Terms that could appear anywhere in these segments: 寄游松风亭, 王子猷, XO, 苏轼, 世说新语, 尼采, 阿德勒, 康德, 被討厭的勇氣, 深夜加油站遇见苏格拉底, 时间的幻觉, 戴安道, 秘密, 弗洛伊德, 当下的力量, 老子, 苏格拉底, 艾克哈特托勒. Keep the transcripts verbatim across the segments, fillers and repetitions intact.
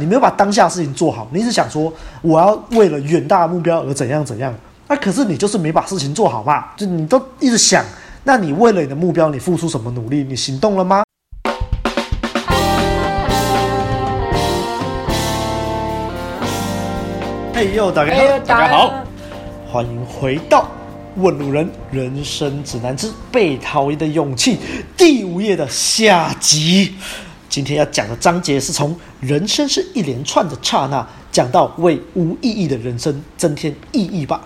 你没有把当下事情做好，你一直想说我要为了远大的目标而怎样怎样，那、啊、可是你就是没把事情做好嘛，就你都一直想，那你为了你的目标，你付出什么努力？你行动了吗？嘿呦，大家大家好，欢迎回到问路人人生指南之被讨厌的勇气第五页的下集。今天要讲的章节是从人生是一连串的刹那讲到为无意义的人生增添意义吧，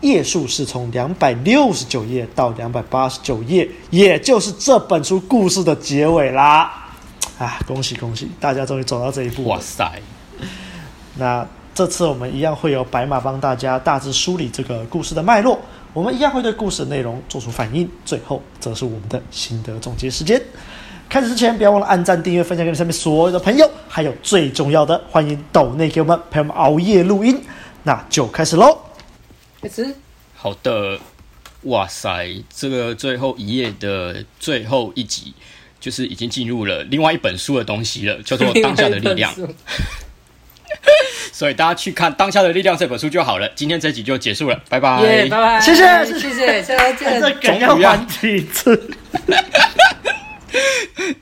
页数是从两百六十九页到两百八十九页，也就是这本书故事的结尾啦。啊，恭喜恭喜，大家终于走到这一步了。哇塞！那这次我们一样会有白马帮大家大致梳理这个故事的脉络，我们一样会对故事的内容做出反应，最后则是我们的心得总结时间。开始之前，不要忘了按赞、订阅、分享给你身边所有的朋友，还有最重要的，欢迎抖内给我们陪我们熬夜录音。那就开始喽！开始。好的，哇塞，这个最后一页的最后一集，就是已经进入了另外一本书的东西了，叫做《当下的力量》。所以大家去看《当下的力量》这本书就好了。今天这集就结束了，拜拜， yeah, 拜拜，谢谢，谢谢，谢谢。这梗要玩几次？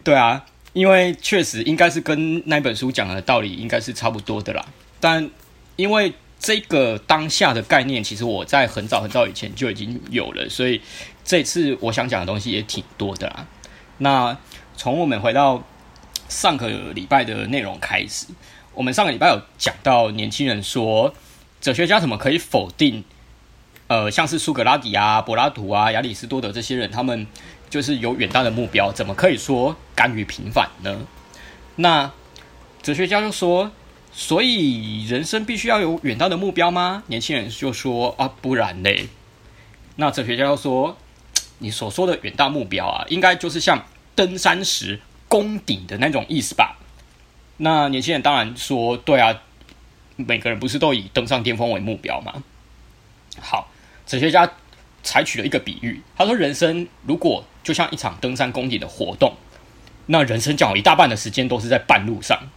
对啊，因为确实应该是跟那本书讲的道理应该是差不多的啦，但因为这个当下的概念其实我在很早很早以前就已经有了，所以这次我想讲的东西也挺多的啦。那从我们回到上个礼拜的内容开始，我们上个礼拜有讲到年轻人说哲学家怎么可以否定呃，像是苏格拉底啊、柏拉图啊、亚里士多德这些人，他们就是有远大的目标，怎么可以说甘于平凡呢？那哲学家就说，所以人生必须要有远大的目标吗？年轻人就说啊，不然嘞。那哲学家就说，你所说的远大目标啊，应该就是像登山时攻顶的那种意思吧？那年轻人当然说，对啊，每个人不是都以登上巅峰为目标吗？好，哲学家采取了一个比喻，他说人生如果就像一场登山攻顶的活动，那人生将有一大半的时间都是在半路上，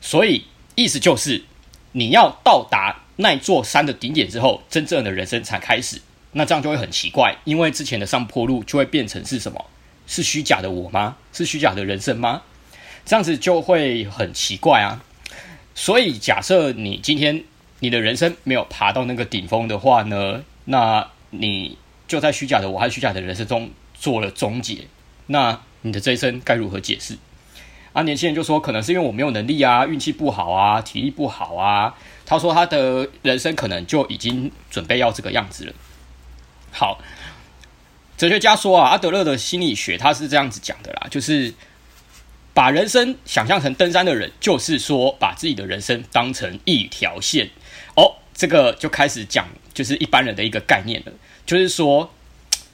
所以意思就是你要到达那座山的顶点之后，真正的人生才开始。那这样就会很奇怪，因为之前的上坡路就会变成是什么？是虚假的我吗？是虚假的人生吗？这样子就会很奇怪啊。所以假设你今天你的人生没有爬到那个顶峰的话呢，那你就在虚假的我和虚假的人生中做了终结，那你的这一生该如何解释啊？年轻人就说，可能是因为我没有能力啊，运气不好啊，体力不好啊。他说他的人生可能就已经准备要这个样子了。好，哲学家说啊，阿德勒的心理学他是这样子讲的啦，就是把人生想象成登山的人，就是说把自己的人生当成一条线哦。这个就开始讲就是一般人的一个概念了，就是说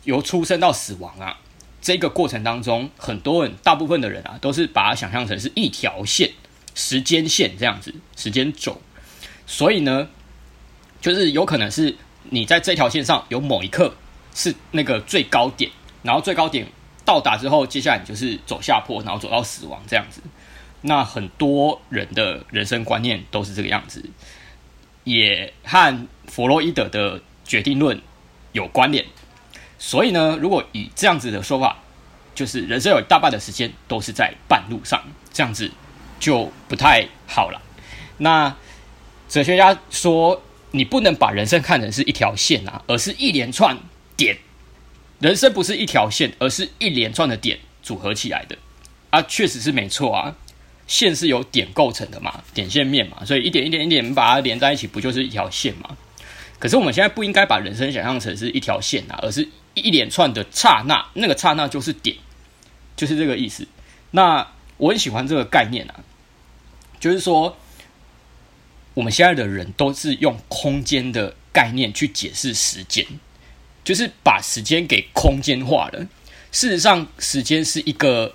由出生到死亡啊，这个过程当中，很多人大部分的人啊，都是把它想象成是一条线，时间线这样子，时间轴。所以呢，就是有可能是你在这条线上有某一刻是那个最高点，然后最高点到达之后，接下来你就是走下坡，然后走到死亡这样子。那很多人的人生观念都是这个样子，也和弗洛伊德的决定论有关联。所以呢，如果以这样子的说法，就是人生有大半的时间都是在半路上，这样子就不太好了。那哲学家说，你不能把人生看成是一条线啊，而是一连串点。人生不是一条线，而是一连串的点组合起来的啊，确实是没错啊。线是由点构成的嘛，点线面嘛，所以一点一点一点把它连在一起，不就是一条线嘛？可是我们现在不应该把人生想象成是一条线啊，而是一连串的刹那，那个刹那就是点，就是这个意思。那我很喜欢这个概念啊，就是说我们现在的人都是用空间的概念去解释时间，就是把时间给空间化了。事实上，时间是一个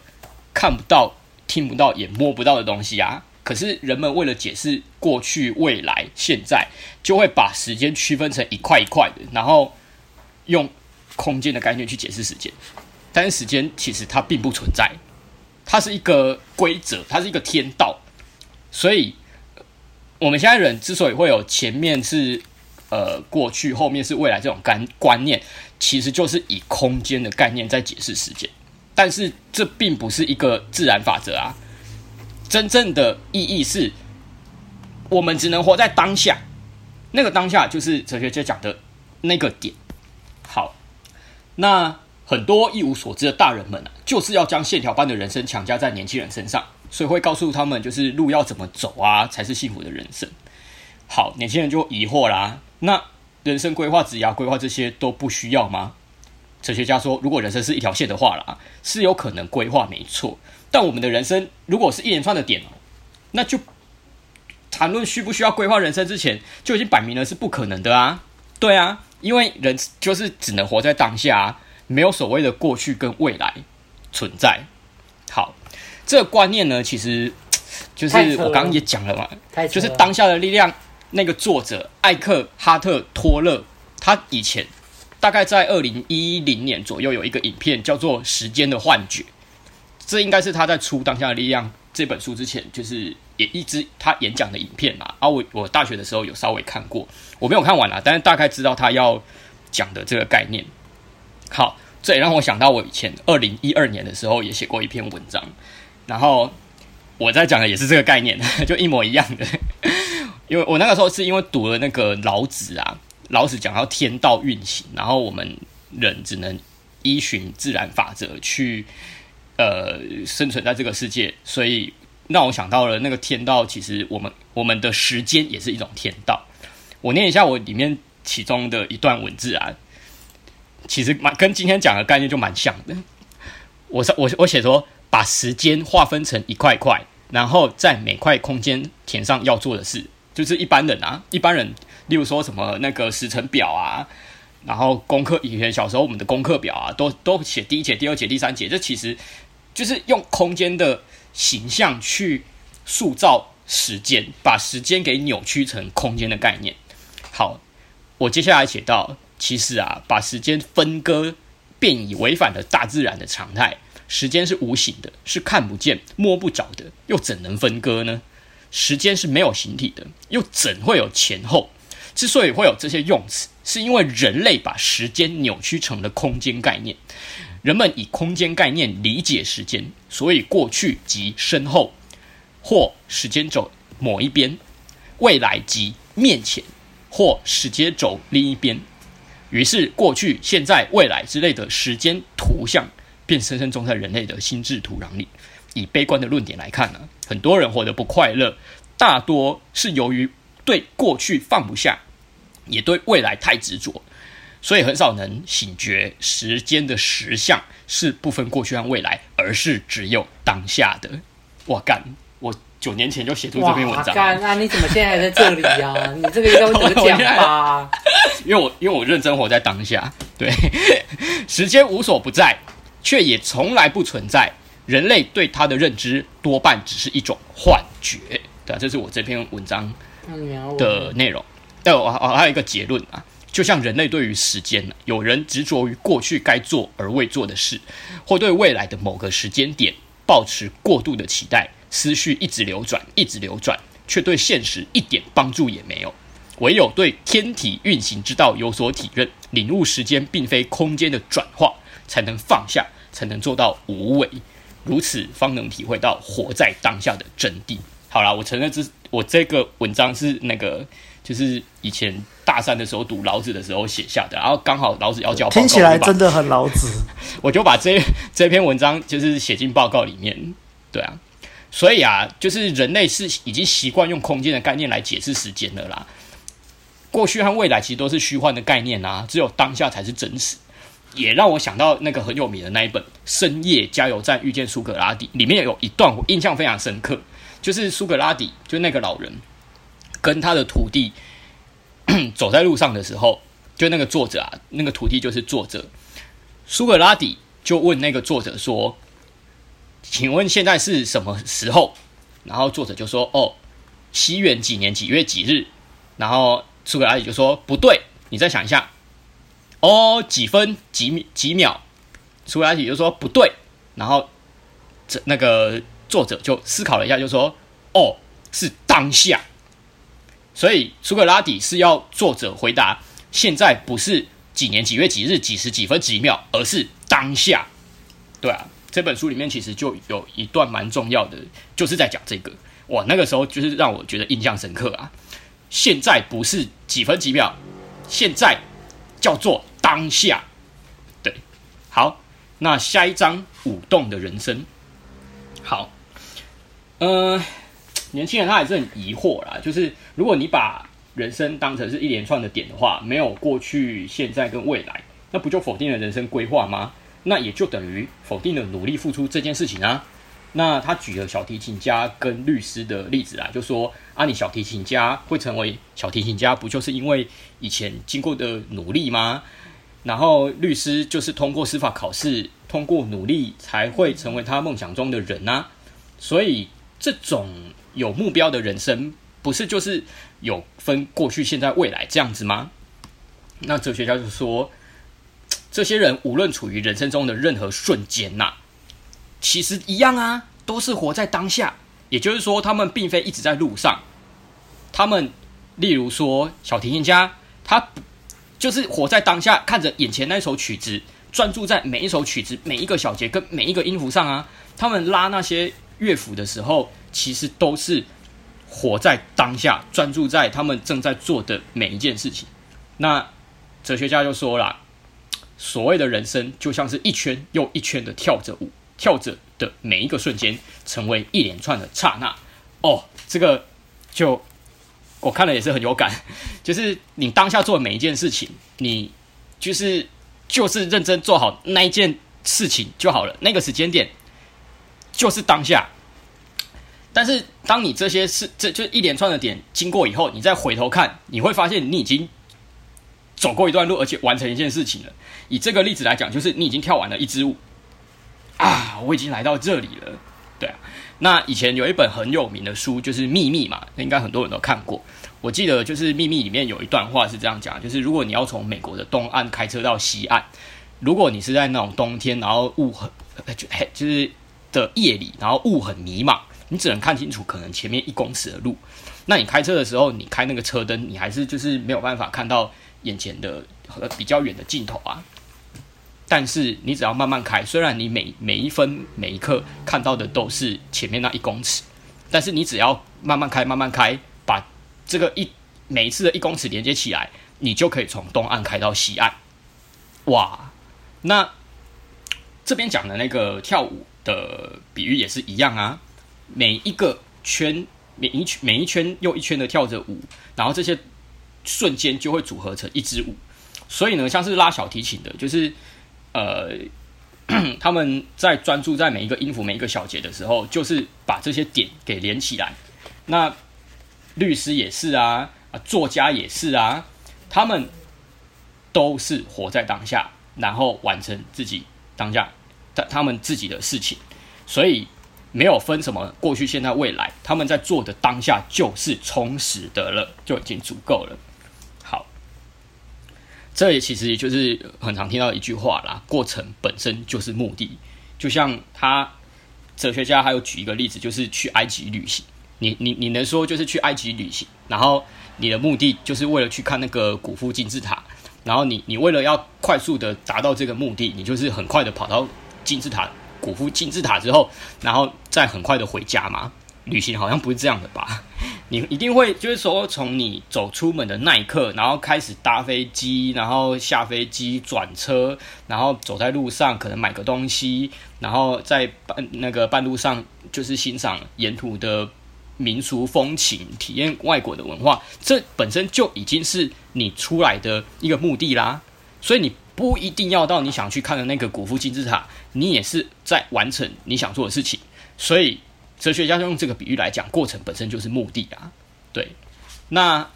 看不到、听不到也摸不到的东西啊，可是人们为了解释过去、未来、现在，就会把时间区分成一块一块的，然后用空间的概念去解释时间。但是时间其实它并不存在，它是一个规则，它是一个天道。所以我们现在人之所以会有前面是呃过去，后面是未来这种观念，其实就是以空间的概念在解释时间。但是这并不是一个自然法则啊，真正的意义是我们只能活在当下，那个当下就是哲学家讲的那个点。好，那很多一无所知的大人们啊，就是要将线条般的人生强加在年轻人身上，所以会告诉他们就是路要怎么走啊，才是幸福的人生。好，年轻人就疑惑啦，那人生规划、职业规划这些都不需要吗？哲学家说，如果人生是一条线的话啦，是有可能规划没错，但我们的人生如果是一连串的点，那就谈论需不需要规划人生之前，就已经摆明了是不可能的啊。对啊，因为人就是只能活在当下啊，没有所谓的过去跟未来存在。好，这个观念呢，其实就是我刚刚也讲了嘛，了就是当下的力量。那个作者艾克哈特托勒，他以前大概在二零一零年左右有一个影片叫做《时间的幻觉》，这应该是他在出《当下的力量》这本书之前，就是也一直他演讲的影片嘛。啊我，我大学的时候有稍微看过，我没有看完啦，但是大概知道他要讲的这个概念。好，这也让我想到我以前二零一二年的时候也写过一篇文章，然后我在讲的也是这个概念，就一模一样的。因为我那个时候是因为读了那个老子啊，老子讲到天道运行，然后我们人只能依循自然法则去呃生存在这个世界，所以让我想到了那个天道，其实我们我们的时间也是一种天道。我念一下我里面其中的一段文字啊，其实蛮跟今天讲的概念就蛮像的。我我我写说，把时间划分成一块块，然后在每块空间填上要做的事。就是一般人啊，一般人，例如说什么那个时程表啊，然后功课，以前小时候我们的功课表啊，都都写第一节、第二节、第三节，这其实就是用空间的形象去塑造时间，把时间给扭曲成空间的概念。好，我接下来写到，其实啊，把时间分割便已违反了大自然的常态，时间是无形的，是看不见、摸不着的，又怎能分割呢？时间是没有形体的，又怎会有前后？之所以会有这些用词，是因为人类把时间扭曲成了空间概念。人们以空间概念理解时间，所以过去即身后，或时间走某一边；未来即面前，或时间走另一边。于是，过去、现在、未来之类的时间图像，便深深种在人类的心智土壤里。以悲观的论点来看呢、啊，很多人活得不快乐，大多是由于对过去放不下，也对未来太执着，所以很少能醒觉时间的实相是不分过去和未来，而是只有当下的。哇干！我九年前就写出这篇文章。哇干！那、啊、你怎么现在还在这里啊？你这个应该会得奖吧？因为我因为我认真活在当下。对，时间无所不在，却也从来不存在。人类对它的认知多半只是一种幻觉，对啊，这是我这篇文章的内容。但我还有一个结论啊，就像人类对于时间，有人执着于过去该做而未做的事，或对未来的某个时间点抱持过度的期待，思绪一直流转，一直流转，却对现实一点帮助也没有。唯有对天体运行之道有所体认，领悟时间并非空间的转化，才能放下，才能做到无为。如此方能体会到活在当下的真谛。好啦，我承认这我这个文章是那个，就是以前大三的时候读老子的时候写下的，然后刚好老子要交报告，听起来真的很老子，我就把这这篇文章就是写进报告里面。对啊，所以啊，就是人类是已经习惯用空间的概念来解释时间了啦。过去和未来其实都是虚幻的概念啊，只有当下才是真实。也让我想到那个很有名的那一本《深夜加油站遇见苏格拉底》，里面有一段我印象非常深刻，就是苏格拉底，就那个老人跟他的徒弟走在路上的时候，就那个作者啊，那个徒弟就是作者，苏格拉底就问那个作者说：“请问现在是什么时候？”然后作者就说：“哦，西元几年几月几日。”然后苏格拉底就说：“不对，你再想一下。”哦，几分几几秒，苏格拉底就说不对，然后那个作者就思考了一下，就说哦，是当下。所以苏格拉底是要作者回答现在，不是几年几月几日几时几分几秒，而是当下。对啊，这本书里面其实就有一段蛮重要的，就是在讲这个。哇，那个时候就是让我觉得印象深刻啊！现在不是几分几秒，现在叫做当下。对，好，那下一章舞动的人生。好，呃，年轻人他还是很疑惑啦，就是如果你把人生当成是一连串的点的话，没有过去、现在跟未来，那不就否定了人生规划吗？那也就等于否定了努力付出这件事情啊。那他举了小提琴家跟律师的例子啊，就说啊，你小提琴家会成为小提琴家，不就是因为以前经过的努力吗？然后律师就是通过司法考试，通过努力才会成为他梦想中的人啊。所以这种有目标的人生，不是就是有分过去、现在、未来这样子吗？那哲学家就说，这些人无论处于人生中的任何瞬间呐、啊，其实一样啊，都是活在当下。也就是说，他们并非一直在路上。他们，例如说小提琴家，他就是活在当下，看着眼前那首曲子，专注在每一首曲子、每一个小节跟每一个音符上啊。他们拉那些乐谱的时候，其实都是活在当下，专注在他们正在做的每一件事情。那哲学家就说啦，所谓的人生就像是一圈又一圈的跳着舞，跳着的每一个瞬间成为一连串的刹那。哦，这个就我看了也是很有感，就是你当下做的每一件事情，你就是就是认真做好那一件事情就好了，那个时间点就是当下。但是当你这些事，这就一连串的点经过以后，你再回头看，你会发现你已经走过一段路，而且完成一件事情了。以这个例子来讲，就是你已经跳完了一支舞啊，我已经来到这里了。对啊，那以前有一本很有名的书，就是《秘密》嘛，应该很多人都看过。我记得就是《秘密》里面有一段话是这样讲，就是如果你要从美国的东岸开车到西岸，如果你是在那种冬天，然后雾很就是的夜里，然后雾很迷茫，你只能看清楚可能前面一公尺的路。那你开车的时候，你开那个车灯，你还是就是没有办法看到眼前的比较远的尽头啊，但是你只要慢慢开，虽然你每每一分每一刻看到的都是前面那一公尺，但是你只要慢慢开慢慢开，把这个一每一次的一公尺连接起来，你就可以从东岸开到西岸。哇，那这边讲的那个跳舞的比喻也是一样啊，每一个圈每一圈每一圈又一圈的跳着舞，然后这些瞬间就会组合成一支舞。所以呢，像是拉小提琴的，就是呃，他们在专注在每一个音符每一个小节的时候，就是把这些点给连起来。那律师也是啊，作家也是啊，他们都是活在当下，然后完成自己当下他们自己的事情，所以没有分什么过去现在未来，他们在做的当下就是充实的了，就已经足够了。这也其实也就是很常听到一句话啦，过程本身就是目的。就像他哲学家还有举一个例子，就是去埃及旅行，你你你能说就是去埃及旅行，然后你的目的就是为了去看那个古夫金字塔，然后你你为了要快速的达到这个目的，你就是很快的跑到金字塔古夫金字塔之后，然后再很快的回家嘛？旅行好像不是这样的吧？你一定会就是说，从你走出门的那一刻，然后开始搭飞机，然后下飞机转车，然后走在路上可能买个东西，然后在半那个半路上就是欣赏沿途的民俗风情，体验外国的文化，这本身就已经是你出来的一个目的啦。所以你不一定要到你想去看的那个古夫金字塔，你也是在完成你想做的事情。所以哲学家用这个比喻来讲，过程本身就是目的啊。对，那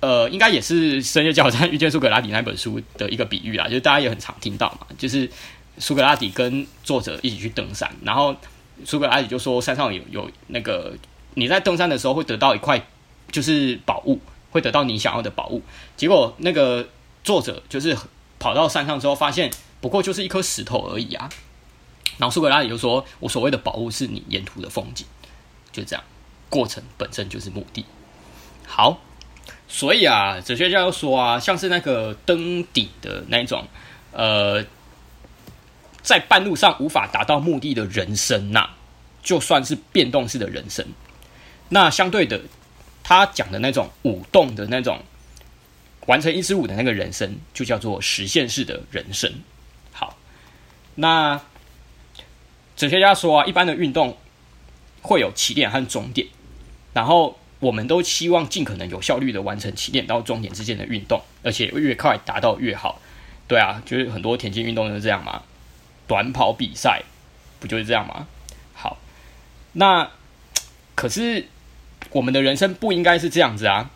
呃，应该也是《深夜加油站遇见苏格拉底》那本书的一个比喻啦，就是大家也很常听到嘛，就是苏格拉底跟作者一起去登山，然后苏格拉底就说，山上有有那个你在登山的时候会得到一块就是宝物，会得到你想要的宝物。结果那个作者就是跑到山上之后，发现不过就是一颗石头而已啊。然后苏格拉底就说，我所谓的宝物是你沿途的风景，就这样。过程本身就是目的。好，所以啊，哲学家又说啊，像是那个登顶的那一种，呃，在半路上无法达到目的的人生呐、啊，就算是变动式的人生。那相对的，他讲的那种舞动的那种完成一支舞的那个人生，就叫做实现式的人生。好，那哲学家说啊，一般的运动会有起点和终点，然后我们都希望尽可能有效率的完成起点到终点之间的运动，而且越快达到越好。对啊，就是很多田径运动就是这样嘛，短跑比赛不就是这样吗？好，那可是我们的人生不应该是这样子啊。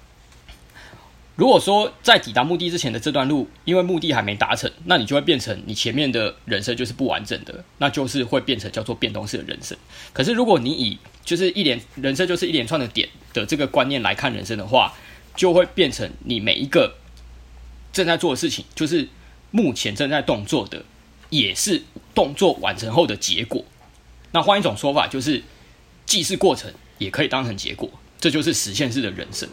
如果说在抵达目的之前的这段路，因为目的还没达成，那你就会变成你前面的人生就是不完整的，那就是会变成叫做变动式的人生。可是如果你以就是一连人生就是一连串的点的这个观念来看人生的话，就会变成你每一个正在做的事情，就是目前正在动作的，也是动作完成后的结果。那换一种说法就是，既是过程，也可以当成结果，这就是实现式的人生。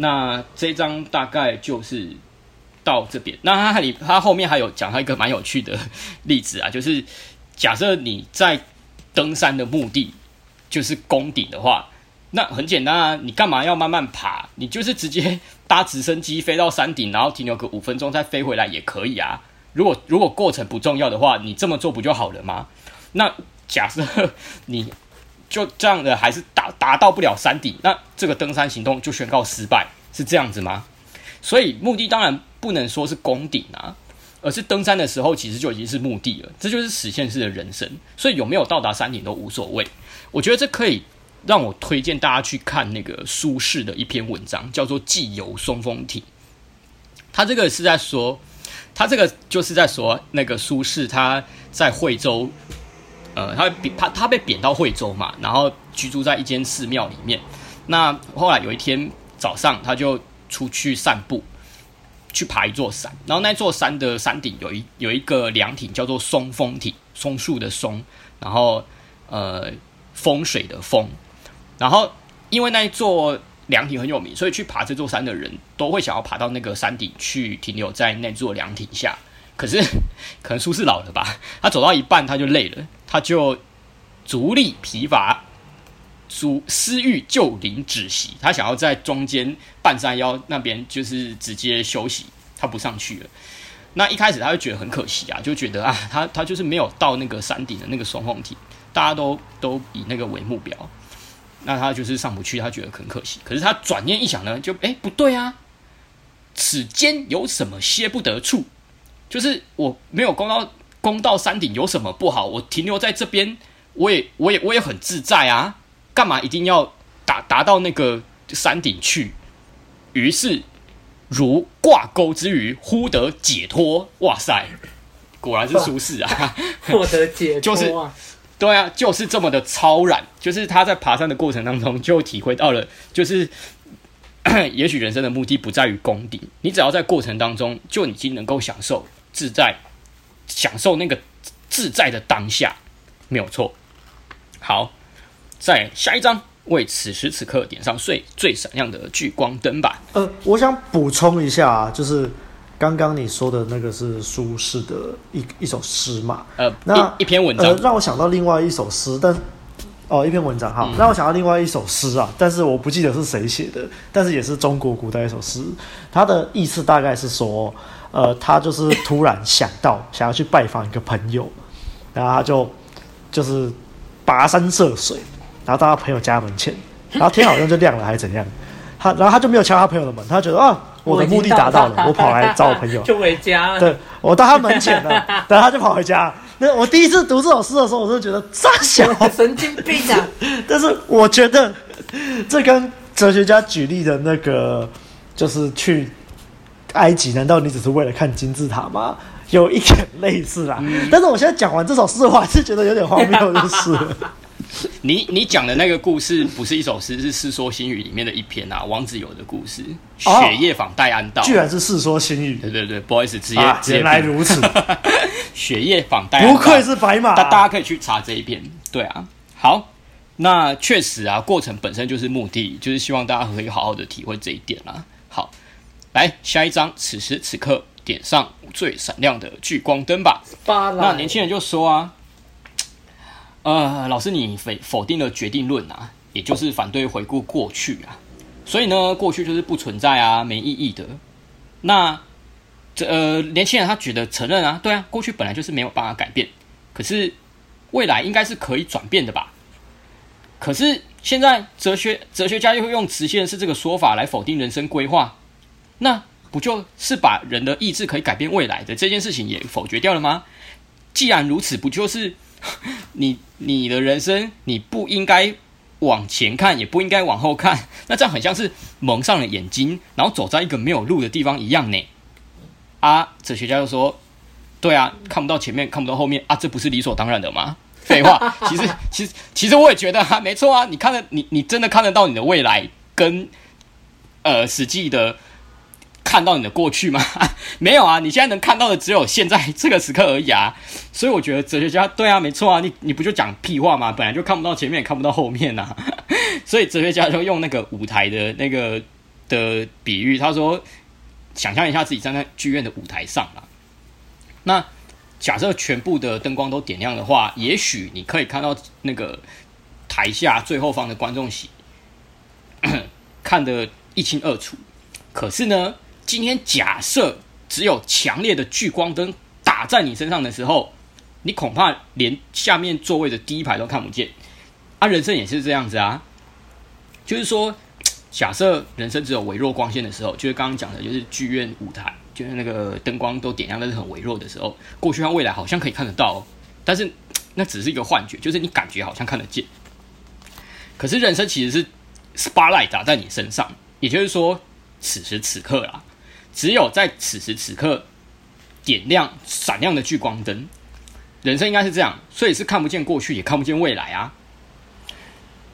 那这一章大概就是到这边。那 他, 他后面还有讲到一个蛮有趣的例子啊，就是假设你在登山的目的就是攻顶的话，那很简单啊，你干嘛要慢慢爬？你就是直接搭直升机飞到山顶，然后停留个五分钟再飞回来也可以啊。如果如果过程不重要的话，你这么做不就好了吗？那假设你就这样的还是达达到不了山顶，那这个登山行动就宣告失败，是这样子吗？所以目的当然不能说是攻顶啊，而是登山的时候其实就已经是目的了，这就是实现式的人生。所以有没有到达山顶都无所谓。我觉得这可以让我推荐大家去看那个苏轼的一篇文章，叫做《寄游松风亭》。他这个是在说，他这个就是在说那个苏轼他在惠州。呃，他被他他被贬到惠州嘛，然后居住在一间寺庙里面。那后来有一天早上，他就出去散步，去爬一座山。然后那座山的山顶有一有一个凉亭，叫做松风亭，松树的松，然后呃风水的风。然后因为那一座凉亭很有名，所以去爬这座山的人都会想要爬到那个山顶去停留在那座凉亭下。可是可能苏轼老了吧，他走到一半他就累了。他就足力疲乏，足私欲就临止息。他想要在中间半山腰那边就是直接休息，他不上去了。那一开始他就觉得很可惜啊，就觉得啊，他他就是没有到那个山顶的那个松风亭，大家都都以那个为目标，那他就是上不去，他觉得很可惜。可是他转念一想呢，就哎不对啊，此间有什么歇不得处？就是我没有攻到。攻到山顶有什么不好？我停留在这边，我也我也我也很自在啊！干嘛一定要达达到那个山顶去？于是如挂钩之鱼，忽得解脱。哇塞，果然是苏轼啊！获得解脱、啊，就是对啊，就是这么的超然。就是他在爬山的过程当中，就体会到了，就是也许人生的目的不在于攻顶，你只要在过程当中，就已经能够享受自在。享受那个自在的当下，没有错。好，在下一章为此时此刻点上最最闪亮的聚光灯吧。呃，我想补充一下、啊，就是刚刚你说的那个是苏轼的 一, 一首诗嘛？呃，那 一, 一篇文章、呃、让我想到另外一首诗，但哦，一篇文章哈、嗯，让我想到另外一首诗啊，但是我不记得是谁写的，但是也是中国古代一首诗，它的意思大概是说。呃，他就是突然想到想要去拜访一个朋友，然后他就就是跋山涉水，然后到他朋友家门前，然后天好像就亮了还是怎样，他然后他就没有敲他朋友的门，他觉得啊，我的目的达到了，我跑来找我朋友，就回家了。对，我到他门前了，然后他就跑回家。那我第一次读这首诗的时候，我就觉得傻小神经病啊！但是我觉得这跟哲学家举例的那个就是去。埃及难道你只是为了看金字塔吗？有一点类似啦，嗯、但是我现在讲完这首诗，我还是觉得有点荒谬，就是了。你你讲的那个故事不是一首诗，是《世说新语》里面的一篇啊，王子猷的故事，哦、雪夜访戴安道，居然是《世说新语》。对对对，不好意思，直接、啊、原来如此。雪夜访戴安道，不愧是白马、啊，大家可以去查这一篇。对啊，好，那确实啊，过程本身就是目的，就是希望大家可以好好的体会这一点啦。好，来下一章，此时此刻点上最闪亮的聚光灯吧。那年轻人就说啊，呃，老师你否定了决定论啊，也就是反对回顾过去啊，所以呢，过去就是不存在啊，没意义的。那呃，年轻人他觉得承认啊，对啊，过去本来就是没有办法改变，可是未来应该是可以转变的吧？可是现在哲学哲学家又会用直线式这个说法来否定人生规划，那不就是把人的意志可以改变未来的这件事情也否决掉了吗？既然如此，不就是你你的人生你不应该往前看，也不应该往后看，那这样很像是蒙上了眼睛，然后走在一个没有路的地方一样呢？啊，哲学家就说，对啊，看不到前面，看不到后面啊，这不是理所当然的吗？废话，其实其实其实我也觉得啊，没错啊，你看得你你真的看得到你的未来跟呃实际的看到你的过去吗？没有啊，你现在能看到的只有现在这个时刻而已啊。所以我觉得哲学家对啊，没错啊，你你不就讲屁话吗？本来就看不到前面，也看不到后面啊。所以哲学家就用那个舞台的那个的比喻，他说，想象一下自己站在剧院的舞台上啦。那假设全部的灯光都点亮的话，也许你可以看到那个台下最后方的观众席看得一清二楚。可是呢，今天假设只有强烈的聚光灯打在你身上的时候，你恐怕连下面座位的第一排都看不见。啊，人生也是这样子啊，就是说，假设人生只有微弱光线的时候，就是刚刚讲的，就是剧院舞台。就是那个灯光都点亮，但是很微弱的时候，过去和未来好像可以看得到、哦，但是那只是一个幻觉，就是你感觉好像看得见。可是人生其实是 spotlight 打在你身上，也就是说，此时此刻啦，只有在此时此刻点亮闪亮的聚光灯，人生应该是这样，所以是看不见过去，也看不见未来啊。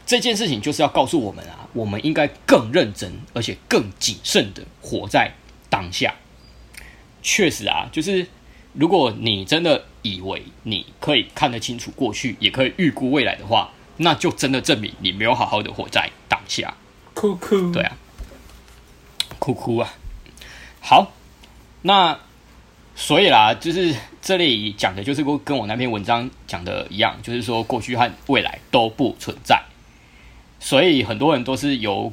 这件事情就是要告诉我们啊，我们应该更认真，而且更谨慎的活在当下。确实啊，就是如果你真的以为你可以看得清楚过去，也可以预估未来的话，那就真的证明你没有好好的活在当下。哭哭，对啊，哭哭啊。好，那所以啦，就是这里讲的就是跟我那篇文章讲的一样，就是说过去和未来都不存在，所以很多人都是由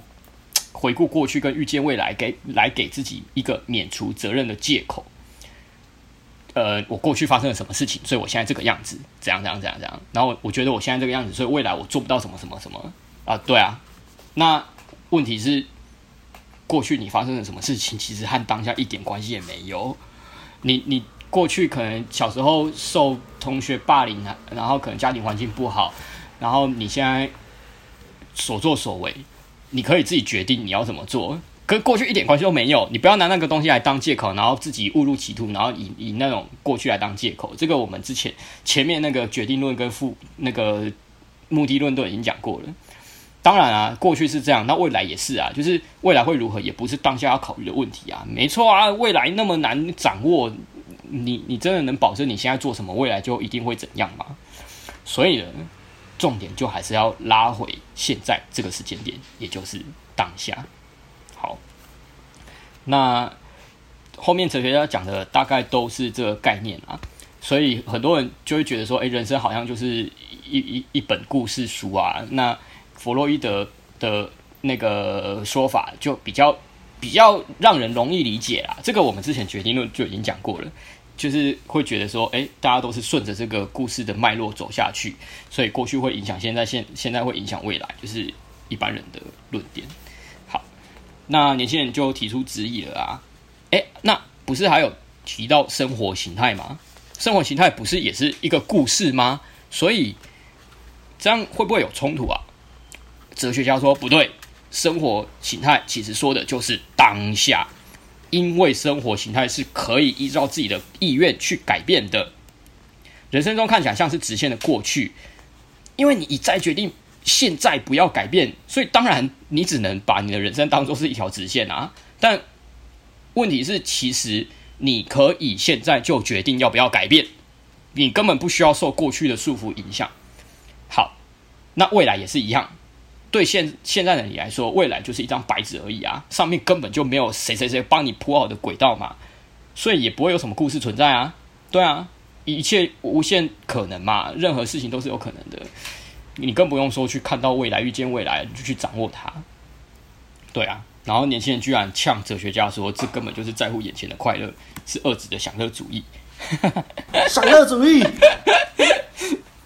回顾过去跟预见未来给来给自己一个免除责任的借口。呃，我过去发生了什么事情，所以我现在这个样子，怎样怎样怎样怎样。然后我觉得我现在这个样子，所以未来我做不到什么什么什么啊，对啊。那问题是，过去你发生了什么事情，其实和当下一点关系也没有。你你过去可能小时候受同学霸凌，然后可能家庭环境不好，然后你现在所作所为。你可以自己决定你要怎么做，跟过去一点关系都没有。你不要拿那个东西来当借口，然后自己误入歧途，然后以以那种过去来当借口。这个我们之前前面那个决定论跟复那个目的论都已经讲过了。当然啊，过去是这样，那未来也是啊，就是未来会如何，也不是当下要考虑的问题啊。没错啊，未来那么难掌握，你你真的能保证你现在做什么，未来就一定会怎样吗？所以呢，重点就还是要拉回现在这个时间点，也就是当下。好，那后面哲学家讲的大概都是这个概念啦，所以很多人就会觉得说，哎、欸，人生好像就是一一一本故事书啊。那弗洛伊德的那个说法就比较比较让人容易理解啦。这个我们之前决定论就已经讲过了。就是会觉得说，哎，大家都是顺着这个故事的脉络走下去，所以过去会影响现在，现现在会影响未来，就是一般人的论点。好，那年轻人就提出质疑了啊，哎，那不是还有提到生活形态吗？生活形态不是也是一个故事吗？所以这样会不会有冲突啊？哲学家说不对，生活形态其实说的就是当下。因为生活形态是可以依照自己的意愿去改变的，人生中看起来像是直线的过去，因为你一再决定现在不要改变，所以当然你只能把你的人生当作是一条直线啊。但问题是，其实你可以现在就决定要不要改变，你根本不需要受过去的束缚影响。好，那未来也是一样，对现现在的你来说，未来就是一张白纸而已啊，上面根本就没有谁谁谁帮你铺好的轨道嘛，所以也不会有什么故事存在啊。对啊，一切无限可能嘛，任何事情都是有可能的，你更不用说去看到未来，预见未来，你就去掌握它。对啊，然后年轻人居然呛哲学家说，这根本就是在乎眼前的快乐，是遏制的享乐主义。享乐主义。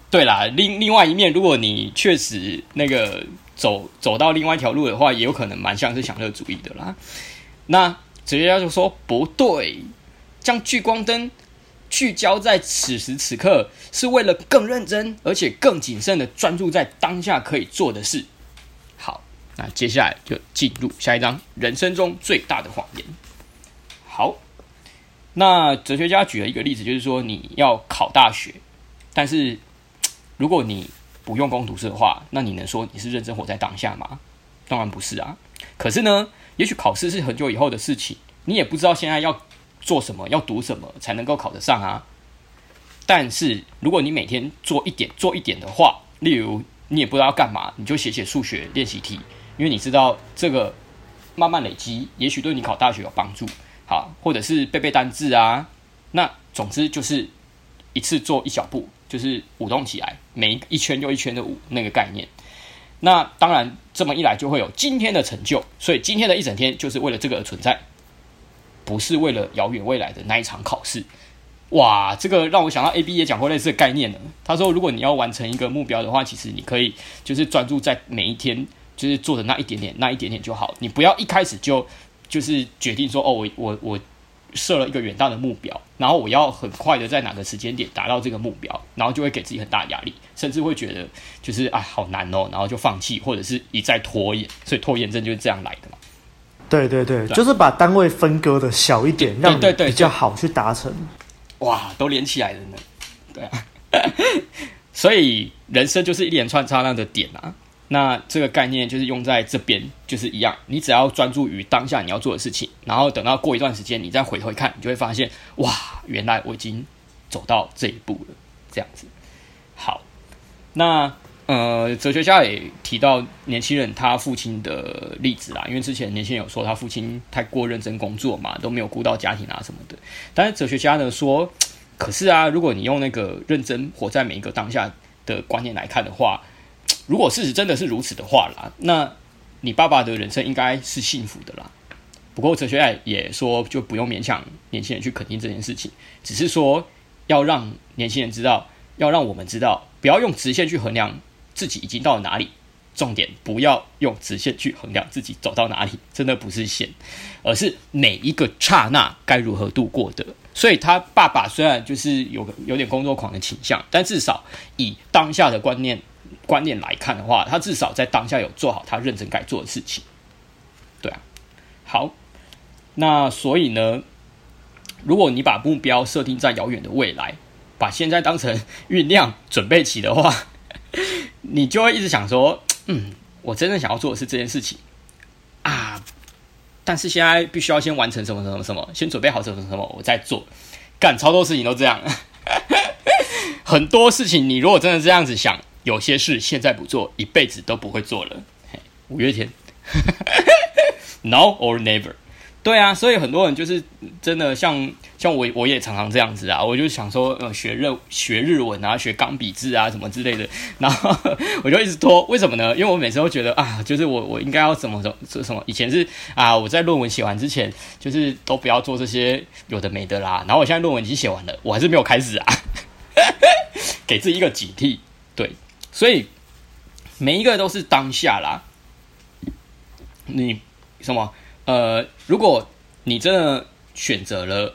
对啦，另另外一面，如果你确实那个走走到另外一条路的话，也有可能蛮像是享乐主义的啦。那哲学家就说不对，将聚光灯聚焦在此时此刻，是为了更认真而且更谨慎的专注在当下可以做的事。好，那接下来就进入下一章，人生中最大的谎言。好，那哲学家举了一个例子，就是说你要考大学，但是如果你不用功读书的话，那你能说你是认真活在当下吗？当然不是啊。可是呢，也许考试是很久以后的事情，你也不知道现在要做什么，要读什么才能够考得上啊。但是如果你每天做一点做一点的话，例如你也不知道要干嘛，你就写写数学练习题，因为你知道这个慢慢累积，也许对你考大学有帮助。好，或者是背背单字啊，那总之就是一次做一小步，就是舞动起来，每一圈又一圈的舞那个概念。那当然这么一来就会有今天的成就，所以今天的一整天就是为了这个而存在，不是为了遥远未来的那一场考试。哇，这个让我想到 A B 也讲过类似的概念了。他说如果你要完成一个目标的话，其实你可以就是专注在每一天，就是做的那一点点那一点点就好，你不要一开始就就是决定说，哦，我我我设了一个远大的目标，然后我要很快的在哪个时间点达到这个目标，然后就会给自己很大压力，甚至会觉得就是啊好难哦，然后就放弃，或者是一再拖延，所以拖延症就是这样来的嘛。对对对，对就是把单位分割的小一点，让你比较好去达成。哇，都连起来了呢。对啊，所以人生就是一连串刹那的点啊。那这个概念就是用在这边，就是一样，你只要专注于当下你要做的事情，然后等到过一段时间你再回头一看，你就会发现，哇，原来我已经走到这一步了，这样子。好，那呃，哲学家也提到年轻人他父亲的例子啦，因为之前年轻人有说他父亲太过认真工作嘛，都没有顾到家庭啊什么的。但是哲学家呢说，可是啊，如果你用那个认真活在每一个当下的观念来看的话，如果事实真的是如此的话啦，那你爸爸的人生应该是幸福的啦。不过哲学家也说，就不用勉强年轻人去肯定这件事情，只是说要让年轻人知道，要让我们知道，不要用直线去衡量自己已经到了哪里，重点不要用直线去衡量自己走到哪里，真的不是线，而是每一个刹那该如何度过的。所以他爸爸虽然就是有有点工作狂的倾向，但至少以当下的观念。观念来看的话，他至少在当下有做好他认真该做的事情。对啊，好，那所以呢，如果你把目标设定在遥远的未来，把现在当成酝酿准备期的话，你就会一直想说，嗯，我真正想要做的是这件事情啊，但是现在必须要先完成什么什么什么，先准备好什么什么，我再做。干，超多事情都这样，很多事情你如果真的这样子想。有些事现在不做，一辈子都不会做了。五月天，Now or never。对啊，所以很多人就是真的像像我，我也常常这样子啊。我就想说，呃，学日学日文啊，学钢笔字啊什么之类的，然后我就一直拖。为什么呢？因为我每次都觉得啊，就是我我应该要怎么怎什么。以前是啊，我在论文写完之前，就是都不要做这些有的没的啦。然后我现在论文已经写完了，我还是没有开始啊，给自己一个警惕。对。所以每一个都是当下啦。你什么呃，如果你真的选择了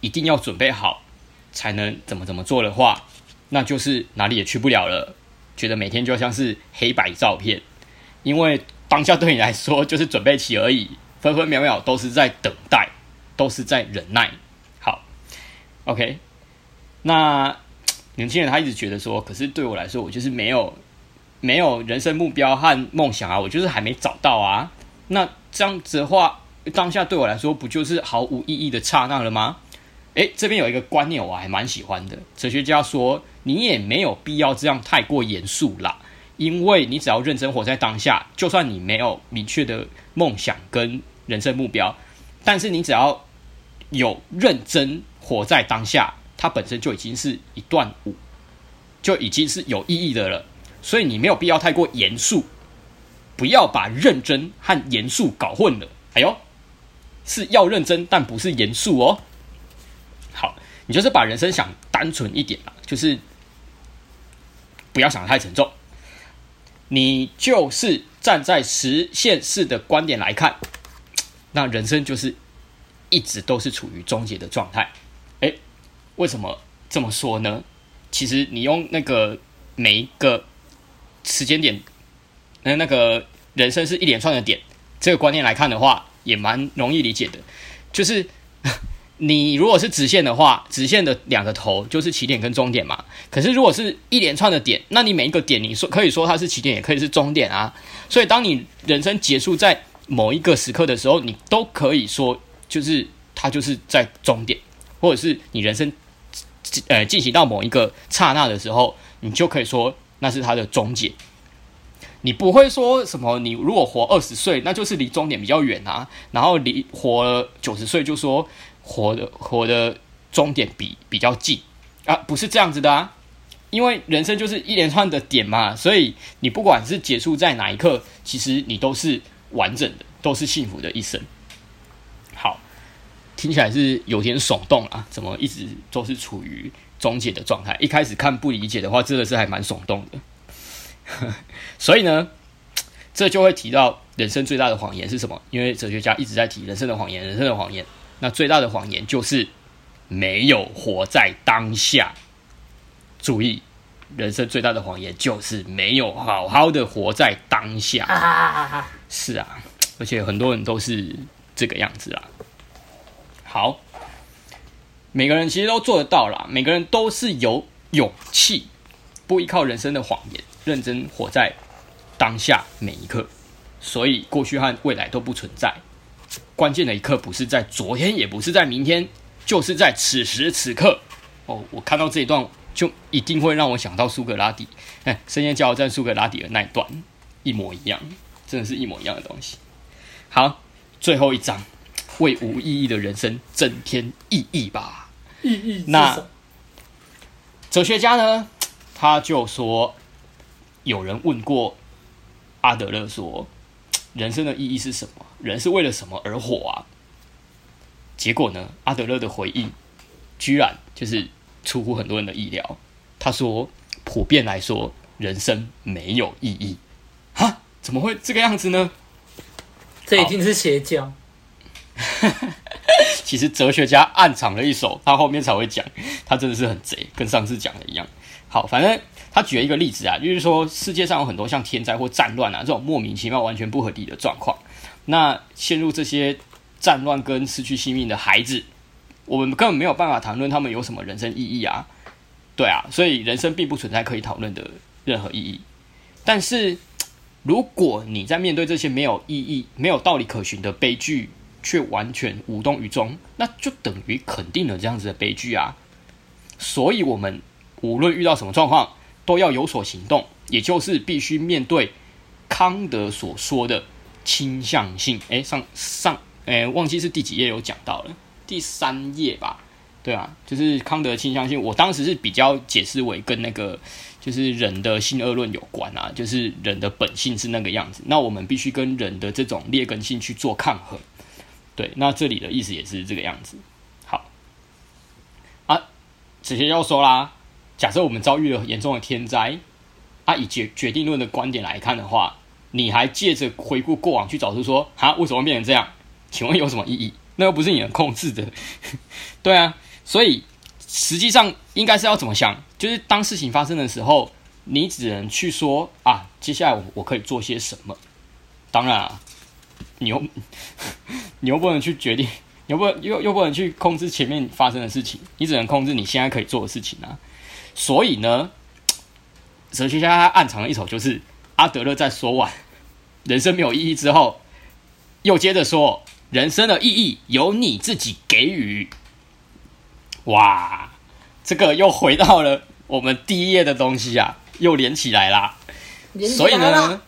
一定要准备好才能怎么怎么做的话，那就是哪里也去不了了。觉得每天就像是黑白照片，因为当下对你来说就是准备期而已，分分秒秒都是在等待，都是在忍耐。好 ，OK， 那。年轻人他一直觉得说，可是对我来说，我就是没有没有人生目标和梦想啊，我就是还没找到啊。那这样子的话，当下对我来说不就是毫无意义的刹那了吗？诶，这边有一个观念我还蛮喜欢的，哲学家说，你也没有必要这样太过严肃啦，因为你只要认真活在当下，就算你没有明确的梦想跟人生目标，但是你只要有认真活在当下，它本身就已经是一段舞，就已经是有意义的了。所以你没有必要太过严肃，不要把认真和严肃搞混了。哎呦，是要认真，但不是严肃哦。好，你就是把人生想单纯一点啦，就是不要想得太沉重。你就是站在实现式的观点来看，那人生就是一直都是处于终结的状态。哎，为什么这么说呢？其实你用那个每一个时间点，那那个人生是一连串的点，这个观念来看的话，也蛮容易理解的。就是你如果是直线的话，直线的两个头就是起点跟终点嘛。可是如果是一连串的点，那你每一个点，你说可以说它是起点，也可以是终点啊。所以当你人生结束在某一个时刻的时候，你都可以说就是它就是在终点，或者是你人生呃进行到某一个刹那的时候，你就可以说那是它的终结。你不会说什么你如果活二十岁，那就是离终点比较远啊，然后离活了九十岁就说活的活的终点比比较近啊，不是这样子的啊。因为人生就是一连串的点嘛，所以你不管是结束在哪一刻，其实你都是完整的，都是幸福的一生。好，听起来是有点耸动啊，怎么一直都是处于终结的状态？一开始看不理解的话，真的是还蛮耸动的。所以呢，这就会提到人生最大的谎言是什么？因为哲学家一直在提人生的谎言，人生的谎言。那最大的谎言就是没有活在当下。注意，人生最大的谎言就是没有好好的活在当下。啊是啊，而且很多人都是这个样子啦。好，每个人其实都做得到啦，每个人都是有勇气，不依靠人生的谎言。认真活在当下每一刻，所以过去和未来都不存在。关键的一刻不是在昨天，也不是在明天，就是在此时此刻。哦，我看到这一段就一定会让我想到苏格拉底，哎，深夜加油站苏格拉底的那一段一模一样，真的是一模一样的东西。好，最后一章，为无意义的人生增添意义吧。意义。那哲学家呢？他就说。有人问过阿德勒说，人生的意义是什么？人是为了什么而活啊？结果呢，阿德勒的回应居然就是出乎很多人的意料。他说，普遍来说，人生没有意义。哈，怎么会这个样子呢？这一定是邪教。其实哲学家暗藏了一手，他后面才会讲，他真的是很贼，跟上次讲的一样。好，反正他举了一个例子啊，就是说世界上有很多像天灾或战乱啊这种莫名其妙、完全不合理的状况。那陷入这些战乱跟失去性命的孩子，我们根本没有办法谈论他们有什么人生意义啊。对啊，所以人生并不存在可以讨论的任何意义。但是，如果你在面对这些没有意义、没有道理可循的悲剧，却完全无动于衷，那就等于肯定了这样子的悲剧啊。所以我们无论遇到什么状况，都要有所行动，也就是必须面对康德所说的倾向性。哎，上上哎，忘记是第几页有讲到了，第三页吧？对啊，就是康德倾向性。我当时是比较解释为跟那个就是人的性恶论有关啊，就是人的本性是那个样子。那我们必须跟人的这种劣根性去做抗衡。对，那这里的意思也是这个样子。好啊，哲学家说啦。假设我们遭遇了严重的天灾，啊，以决决定论的观点来看的话，你还借着回顾过往去找出说，啊，为什么变成这样？请问有什么意义？那又不是你能控制的，对啊。所以实际上应该是要怎么想？就是当事情发生的时候，你只能去说啊，接下来我我可以做些什么？当然啊，你又你又不能去决定，你又不能又又不能去控制前面发生的事情，你只能控制你现在可以做的事情啊。所以呢，哲学家暗藏了一手，就是阿德勒在说完人生没有意义之后，又接着说人生的意义由你自己给予。哇，这个又回到了我们第一页的东西啊，又连起来啦。所以呢，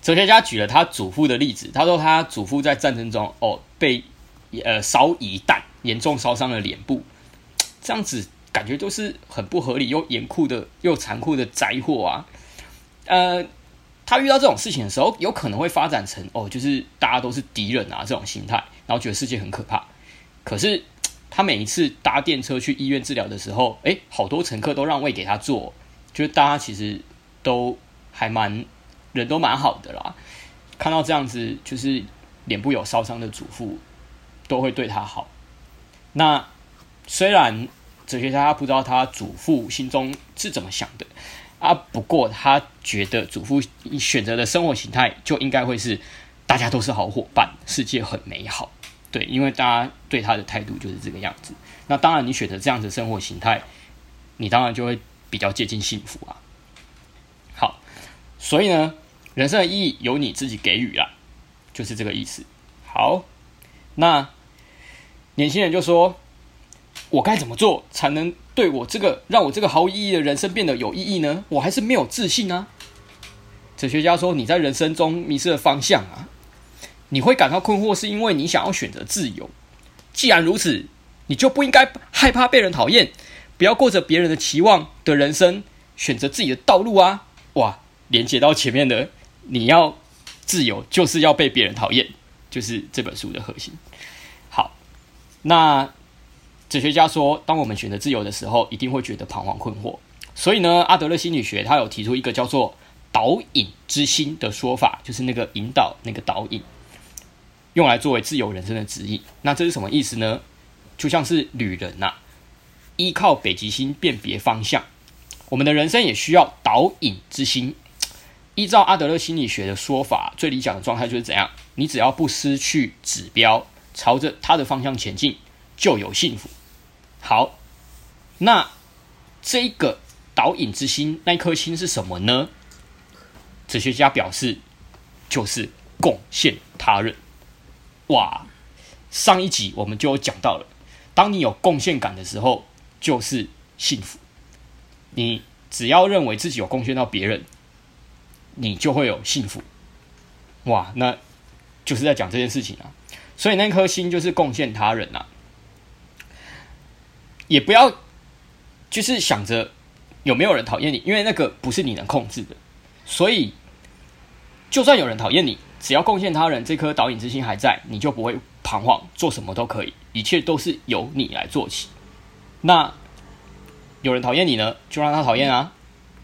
哲学家举了他祖父的例子，他说他祖父在战争中哦被呃烧夷弹严重烧伤了脸部，这样子感觉就是很不合理又严酷的又残酷的灾祸啊。呃，他遇到这种事情的时候，有可能会发展成哦，就是大家都是敌人啊这种心态，然后觉得世界很可怕。可是他每一次搭电车去医院治疗的时候，哎，好多乘客都让位给他坐，就是大家其实都还蛮人都蛮好的啦。看到这样子就是脸部有烧伤的祖父，都会对他好。那虽然哲学家他不知道他祖父心中是怎么想的啊，不过他觉得祖父选择的生活形态就应该会是大家都是好伙伴，世界很美好。对，因为大家对他的态度就是这个样子。那当然，你选择这样子的生活形态，你当然就会比较接近幸福啊。好，所以呢，人生的意义由你自己给予啦，就是这个意思。好，那年轻人就说：“我该怎么做才能对我这个让我这个毫无意义的人生变得有意义呢？我还是没有自信啊。”哲学家说：“你在人生中迷失了方向啊。”你会感到困惑，是因为你想要选择自由。既然如此，你就不应该害怕被人讨厌，不要过着别人的期望的人生，选择自己的道路啊！哇，连接到前面的，你要自由，就是要被别人讨厌，就是这本书的核心。好，那哲学家说，当我们选择自由的时候，一定会觉得彷徨困惑。所以呢，阿德勒心理学他有提出一个叫做导引之心的说法，就是那个引导，那个导引。用来作为自由人生的指引，那这是什么意思呢？就像是旅人呐、啊，依靠北极星辨别方向，我们的人生也需要导引之心。依照阿德勒心理学的说法，最理想的状态就是怎样？你只要不失去指标，朝着它的方向前进，就有幸福。好，那这个导引之心，那一颗心是什么呢？哲学家表示，就是贡献他人。哇，上一集我们就有讲到了，当你有贡献感的时候，就是幸福。你只要认为自己有贡献到别人，你就会有幸福。哇，那就是在讲这件事情啊。所以那颗心就是贡献他人啊，也不要就是想着有没有人讨厌你，因为那个不是你能控制的。所以，就算有人讨厌你，只要贡献他人，这颗导引之心还在，你就不会彷徨，做什么都可以，一切都是由你来做起。那有人讨厌你呢，就让他讨厌啊，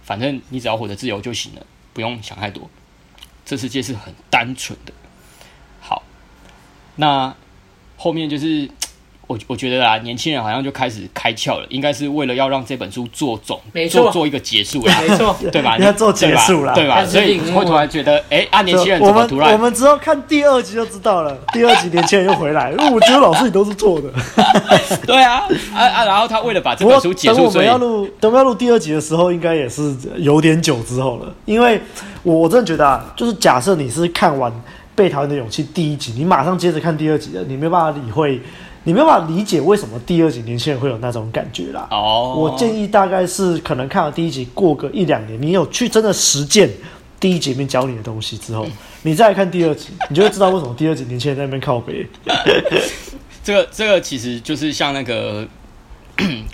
反正你只要活得自由就行了，不用想太多。这世界是很单纯的。好，那后面就是我我觉得啊，年轻人好像就开始开窍了，应该是为了要让这本书做总，做做一个结束了，没错，对吧？要做结束了，对吧？所以会突然觉得，哎、欸，啊，年轻人怎么突然？我们之后看第二集就知道了。第二集年轻人又回来，因为我觉得老师你都是错的。对啊，啊啊！然后他为了把这本书结束，等我们要录，等我们要录第二集的时候，应该也是有点久之后了。因为我真的觉得啊，就是假设你是看完《被讨厌的勇气》第一集，你马上接着看第二集的，你没有办法理会。你没有办法理解为什么第二集年轻人会有那种感觉啦。哦、oh. ，我建议大概是可能看了第一集，过个一两年，你有去真的实践第一集里面教你的东西之后，你再来看第二集，你就会知道为什么第二集年轻人在那边靠北。这个这个其实就是像那个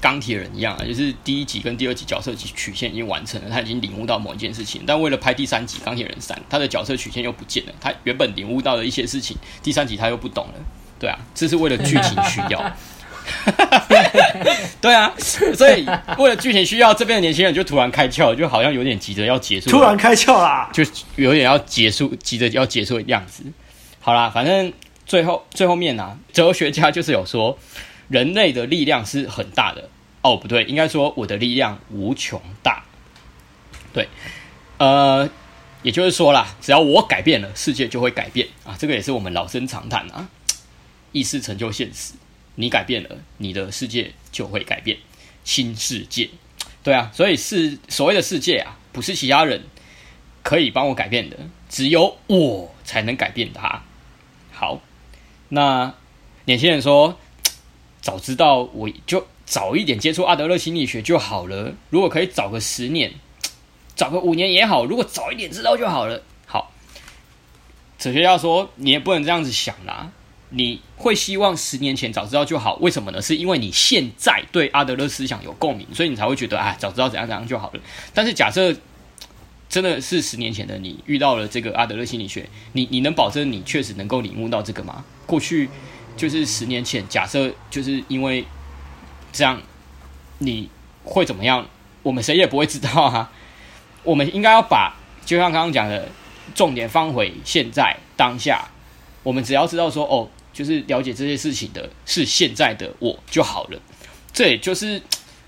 钢铁人一样、啊，就是第一集跟第二集角色曲线已经完成了，他已经领悟到某一件事情，但为了拍第三集《钢铁人三》，他的角色曲线又不见了，他原本领悟到的一些事情，第三集他又不懂了。对啊，这是为了剧情需要。对啊，所以为了剧情需要，这边的年轻人就突然开窍，就好像有点急着要结束。突然开窍啦，就有点要结束，急着要结束的样子。好啦，反正最后最后面啊，哲学家就是有说，人类的力量是很大的。哦，不对，应该说我的力量无穷大。对，呃，也就是说啦，只要我改变了，世界就会改变啊。这个也是我们老生常谈啊。意识成就现实，你改变了，你的世界就会改变，新世界，对啊，所以是所谓的世界啊，不是其他人可以帮我改变的，只有我才能改变它。好，那年轻人说，早知道我就早一点接触阿德勒心理学就好了，如果可以早个十年，找个五年也好，如果早一点知道就好了。好，哲学家说你也不能这样子想啦，你会希望十年前早知道就好，为什么呢？是因为你现在对阿德勒思想有共鸣，所以你才会觉得啊，早知道怎样怎样就好了。但是假设真的是十年前的你遇到了这个阿德勒心理学，你你能保证你确实能够领悟到这个吗？过去就是十年前，假设就是因为这样，你会怎么样？我们谁也不会知道啊。我们应该要把，就像刚刚讲的，重点放回现在当下。我们只要知道说，哦，就是了解这些事情的是现在的我就好了。这也就是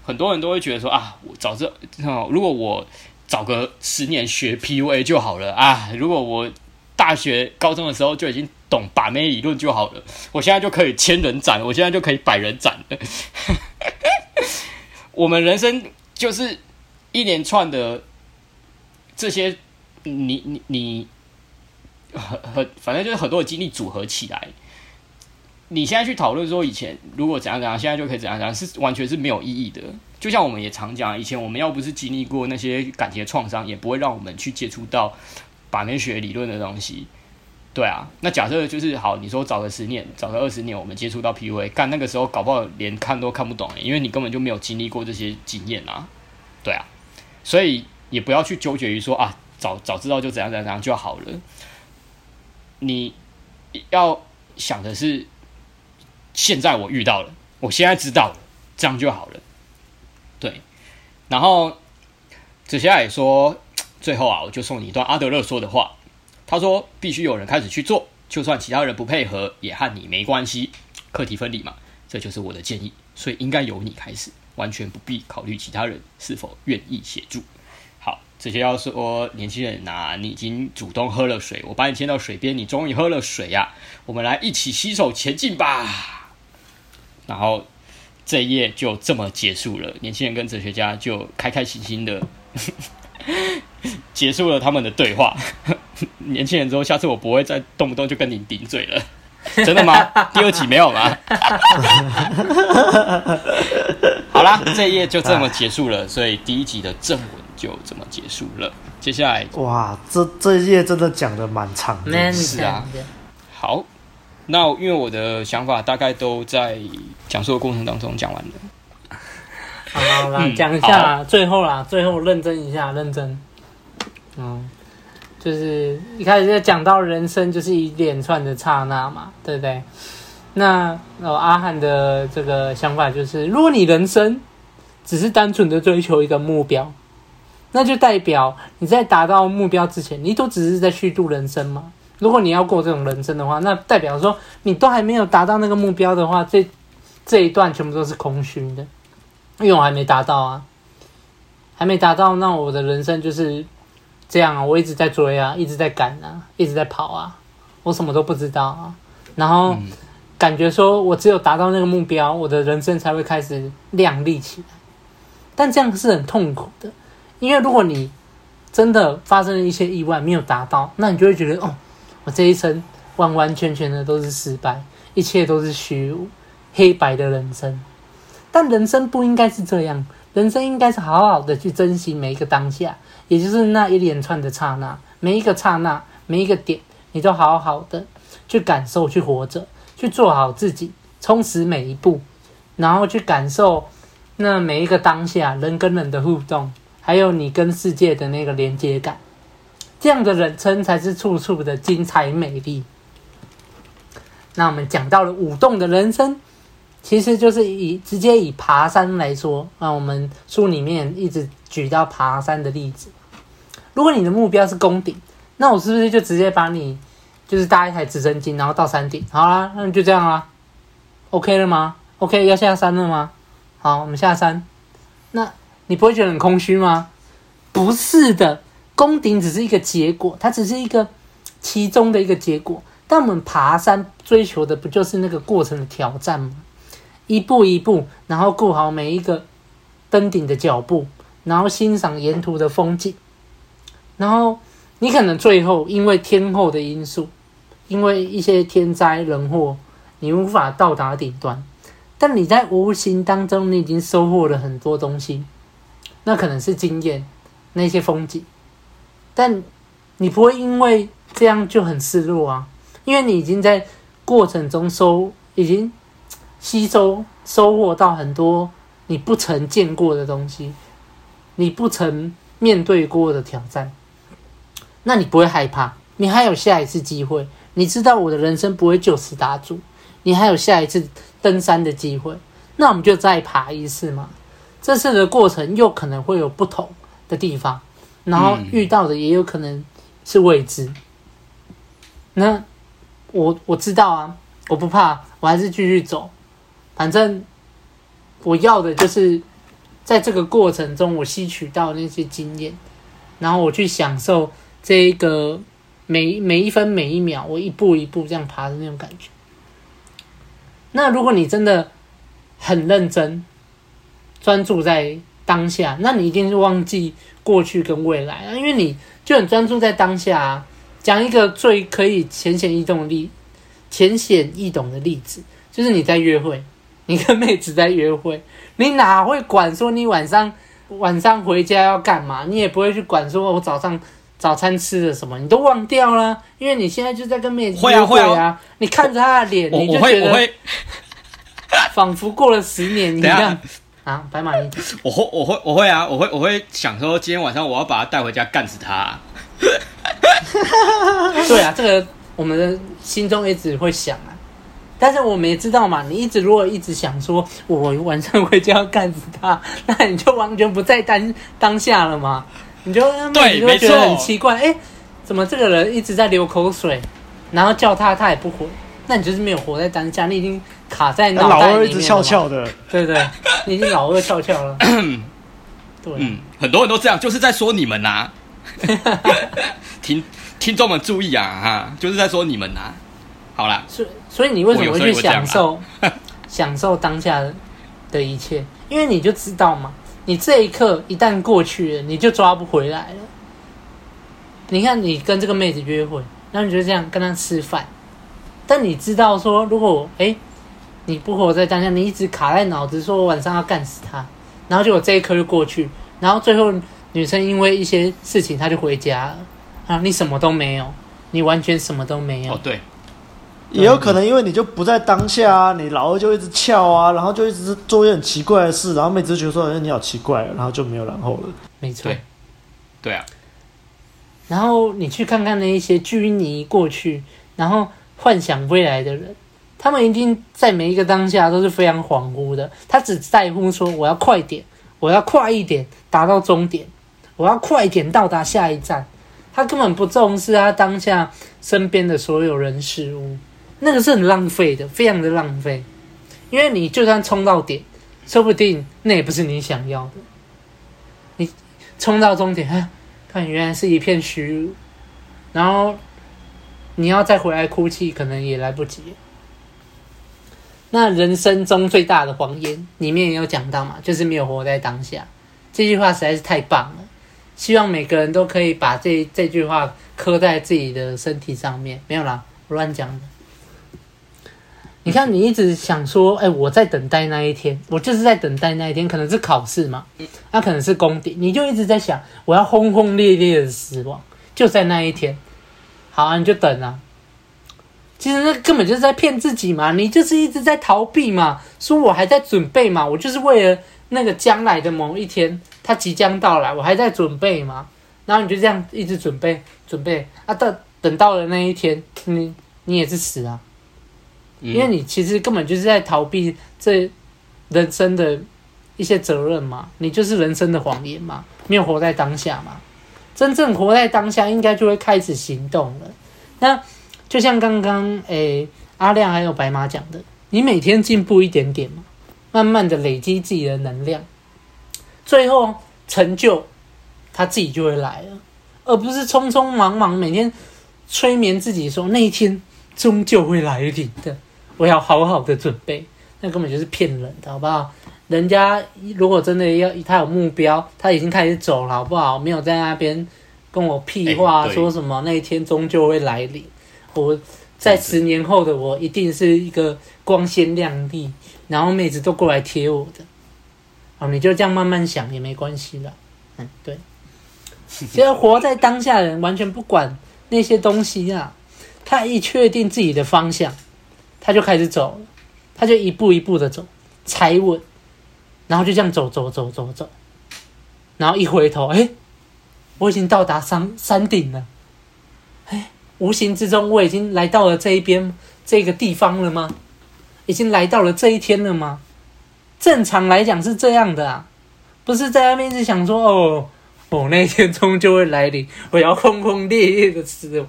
很多人都会觉得说啊，我早知道，如果我找个十年学 P U A 就好了啊，如果我大学高中的时候就已经懂把妹理论就好了，我现在就可以千人斩，我现在就可以百人斩了。我们人生就是一连串的这些，你你你很很，反正就是很多的经历组合起来。你现在去讨论说以前如果怎样怎样，现在就可以怎样怎样，是完全是没有意义的。就像我们也常讲，以前我们要不是经历过那些感情的创伤，也不会让我们去接触到把妹学理论的东西。对啊，那假设就是好，你说早个十年，早个二十年，我们接触到 P U A， 干那个时候搞不好连看都看不懂，因为你根本就没有经历过这些经验啊。对啊，所以也不要去纠结于说啊，早早知道就怎样怎样怎样就好了。你要想的是，现在我遇到了，我现在知道了，这样就好了。对，然后哲学家也说，最后啊，我就送你一段阿德勒说的话。他说，必须有人开始去做，就算其他人不配合，也和你没关系。课题分离嘛，这就是我的建议，所以应该由你开始，完全不必考虑其他人是否愿意协助。好，哲学家说，年轻人啊，你已经主动喝了水，我把你牵到水边，你终于喝了水啊，我们来一起携手前进吧。然后这一页就这么结束了，年轻人跟哲学家就开开心心的结束了他们的对话。年轻人说，下次我不会再动不动就跟你顶嘴了。真的吗？第二集没有吗？好啦，这一页就这么结束了，所以第一集的正文就这么结束了。接下来，哇，这这一页真的讲的蛮长的。是啊，好。那因为我的想法大概都在讲述的过程当中讲完了。好啦，讲、嗯、一下啦，最后啦，最后认真一下，认真。嗯，就是一开始就讲到人生就是一连串的刹那嘛，对不对？那、哦、阿翰的这个想法就是，如果你人生只是单纯的追求一个目标，那就代表你在达到目标之前，你都只是在虚度人生嘛。如果你要过这种人生的话，那代表说你都还没有达到那个目标的话，这这一段全部都是空虚的，因为我还没达到啊，还没达到，那我的人生就是这样啊，我一直在追啊，一直在赶啊，一直在跑啊，我什么都不知道啊，然后感觉说我只有达到那个目标，我的人生才会开始亮丽起来，但这样是很痛苦的，因为如果你真的发生了一些意外没有达到，那你就会觉得哦，我这一生完完全全的都是失败，一切都是虚无，黑白的人生。但人生不应该是这样，人生应该是好好的去珍惜每一个当下，也就是那一连串的刹那，每一个刹那，每一个点，你都好好的去感受，去活着，去做好自己，充实每一步，然后去感受那每一个当下，人跟人的互动，还有你跟世界的那个连接感。这样的人生才是处处的精彩美丽。那我们讲到了舞动的人生，其实就是以直接以爬山来说，那我们书里面一直举到爬山的例子。如果你的目标是攻顶，那我是不是就直接把你就是搭一台直升机，然后到山顶？好啦，那就这样啦。OK 了吗 ？OK， 要下山了吗？好，我们下山。那你不会觉得很空虚吗？不是的。攻顶只是一个结果，它只是一个其中的一个结果，但我们爬山追求的不就是那个过程的挑战吗？一步一步，然后顾好每一个登顶的脚步，然后欣赏沿途的风景，然后你可能最后因为天候的因素，因为一些天灾人祸，你无法到达顶端，但你在无形当中你已经收获了很多东西，那可能是经验，那些风景，但你不会因为这样就很失落啊，因为你已经在过程中收已经吸收收获到很多你不曾见过的东西，你不曾面对过的挑战，那你不会害怕，你还有下一次机会，你知道我的人生不会就此打住，你还有下一次登山的机会，那我们就再爬一次嘛。这次的过程又可能会有不同的地方，然后遇到的也有可能是未知。嗯、那我我知道啊，我不怕，我还是继续走。反正我要的就是在这个过程中，我吸取到那些经验，然后我去享受这个每每一分每一秒，我一步一步这样爬的那种感觉。那如果你真的很认真，专注在当下，那你一定是忘记过去跟未来啊，因为你就很专注在当下啊。讲一个最可以浅显易懂的例，浅显易懂的例子，就是你在约会，你跟妹子在约会，你哪会管说你晚上晚上回家要干嘛？你也不会去管说我早上早餐吃了什么，你都忘掉了，因为你现在就在跟妹子约会啊。会啊会啊你看着她的脸，你就觉得仿佛过了十年一样。啊，白马你我会我会我会啊，我会我会想说，今天晚上我要把他带回家干死他、啊。对啊，这个我们的心中一直会想啊，但是我们也知道嘛，你一直如果一直想说我晚上回家要干死他，那你就完全不在当当下了嘛，你就对，你会觉得很奇怪，哎、欸，怎么这个人一直在流口水，然后叫他他也不回。那你就是没有活在当下，你已经卡在脑袋里面了。老二一直翘翘的，对不对？你已经老二翘翘了。对，嗯，很多人都这样，就是在说你们呐、啊。听听众们注意啊，哈，就是在说你们呐、啊。好啦，所以所以你为什么会去享受享受当下的一切？因为你就知道嘛，你这一刻一旦过去了，你就抓不回来了。你看，你跟这个妹子约会，然后你就这样跟她吃饭。但你知道说，如果哎、欸，你不活在当下，你一直卡在脑子，说我晚上要干死他，然后就我这一刻就过去，然后最后女生因为一些事情，她就回家了啊，你什么都没有，你完全什么都没有。哦，对，也有可能因为你就不在当下啊，你老二就一直翘啊，然后就一直做一些很奇怪的事，然后妹子就觉得说，哎，你好奇怪，然后就没有然后了。没错，对，对啊。然后你去看看那一些拘泥过去，然后幻想未来的人，他们一定在每一个当下都是非常恍惚的，他只在乎说我要快点，我要快一点达到终点，我要快一点到达下一站，他根本不重视他当下身边的所有人事物，那个是很浪费的，非常的浪费，因为你就算冲到点，说不定那也不是你想要的，你冲到终点，啊，看原来是一片虚无，然后你要再回来哭泣，可能也来不及。那人生中最大的谎言里面也有讲到嘛，就是没有活在当下。这句话实在是太棒了，希望每个人都可以把这这句话刻在自己的身体上面。没有啦，我乱讲的。你看，你一直想说，哎、欸，我在等待那一天，我就是在等待那一天，可能是考试嘛，那、啊、可能是功底，你就一直在想，我要轰轰烈烈的死亡，就在那一天。好啊，你就等啊。其实那根本就是在骗自己嘛，你就是一直在逃避嘛，说我还在准备嘛，我就是为了那个将来的某一天，它即将到来，我还在准备嘛。然后你就这样一直准备，准备啊，到等到了那一天，你你也是死啊，嗯，因为你其实根本就是在逃避这人生的一些责任嘛，你就是人生的谎言嘛，没有活在当下嘛。真正活在当下，应该就会开始行动了。那就像刚刚诶阿亮还有白马讲的，你每天进步一点点嘛，慢慢的累积自己的能量，最后成就他自己就会来了，而不是匆匆忙忙每天催眠自己说那一天终究会来临的，我要好好的准备，那根本就是骗人的，好不好？人家如果真的要他有目标，他已经开始走了，好不好？没有在那边跟我屁话，欸，说什么那一天终究会来临。我在十年后的我一定是一个光鲜亮丽，然后妹子都过来贴我的。好，你就这样慢慢想也没关系啦。嗯，对。其实活在当下的人完全不管那些东西啊，他一确定自己的方向，他就开始走了，他就一步一步的走，踩稳，然后就这样走走走走走，然后一回头，哎，我已经到达山山顶了，哎，无形之中我已经来到了这一边这个地方了吗？已经来到了这一天了吗？正常来讲是这样的啊，不是在那边一直想说哦，哦那一天终究会来临，我要轰轰烈烈的死。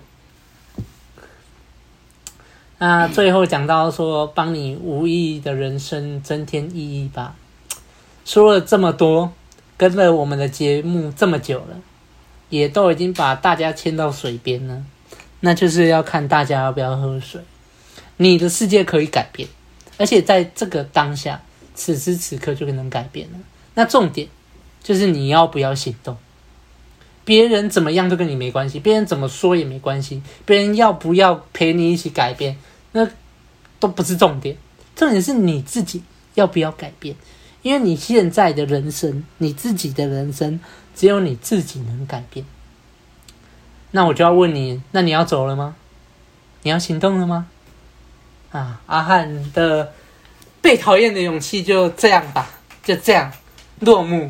那最后讲到说，帮你无意义的人生增添意义吧。说了这么多，跟了我们的节目这么久了，也都已经把大家牵到水边了，那就是要看大家要不要喝水。你的世界可以改变，而且在这个当下，此时此刻就能改变了。那重点就是你要不要行动。别人怎么样都跟你没关系，别人怎么说也没关系，别人要不要陪你一起改变，那都不是重点。重点是你自己要不要改变，因为你现在的人生，你自己的人生，只有你自己能改变。那我就要问你，那你要走了吗？你要行动了吗？啊，阿汉的被讨厌的勇气就这样吧，就这样落幕。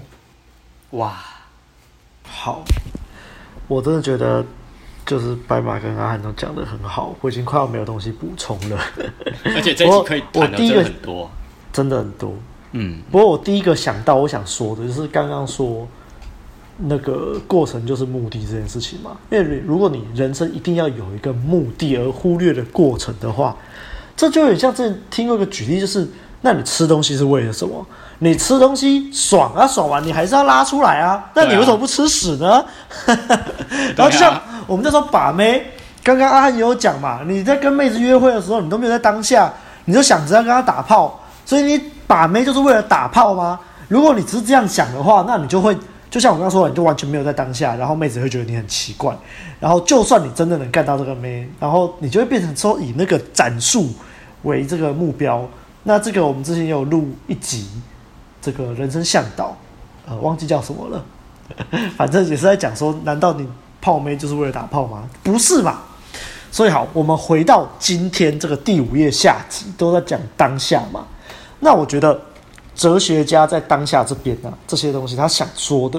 哇，好，我真的觉得就是白马跟阿汉都讲得很好，我已经快要没有东西补充了。而且这一集可以谈的真的很多，真的很多。嗯，不过我第一个想到我想说的就是刚刚说那个过程就是目的这件事情嘛，因为如果你人生一定要有一个目的而忽略了过程的话，这就有点像之前听过一个举例，就是那你吃东西是为了什么？你吃东西爽啊，爽完你还是要拉出来啊，那你为什么不吃屎呢？然后就像我们那时候把妹，刚刚阿汉也有讲嘛，你在跟妹子约会的时候，你都没有在当下，你就想着要跟她打炮，所以你把妹就是为了打炮吗？如果你只是这样想的话，那你就会就像我刚刚说的，你就完全没有在当下，然后妹子会觉得你很奇怪，然后就算你真的能干到这个妹，然后你就会变成说以那个斩数为这个目标。那这个我们之前也有录一集，这个人生向导，呃，忘记叫什么了，反正也是在讲说，难道你泡妹就是为了打炮吗？不是嘛？所以好，我们回到今天这个第五页下集，都在讲当下嘛。那我觉得哲学家在当下这边呢、啊，这些东西他想说的，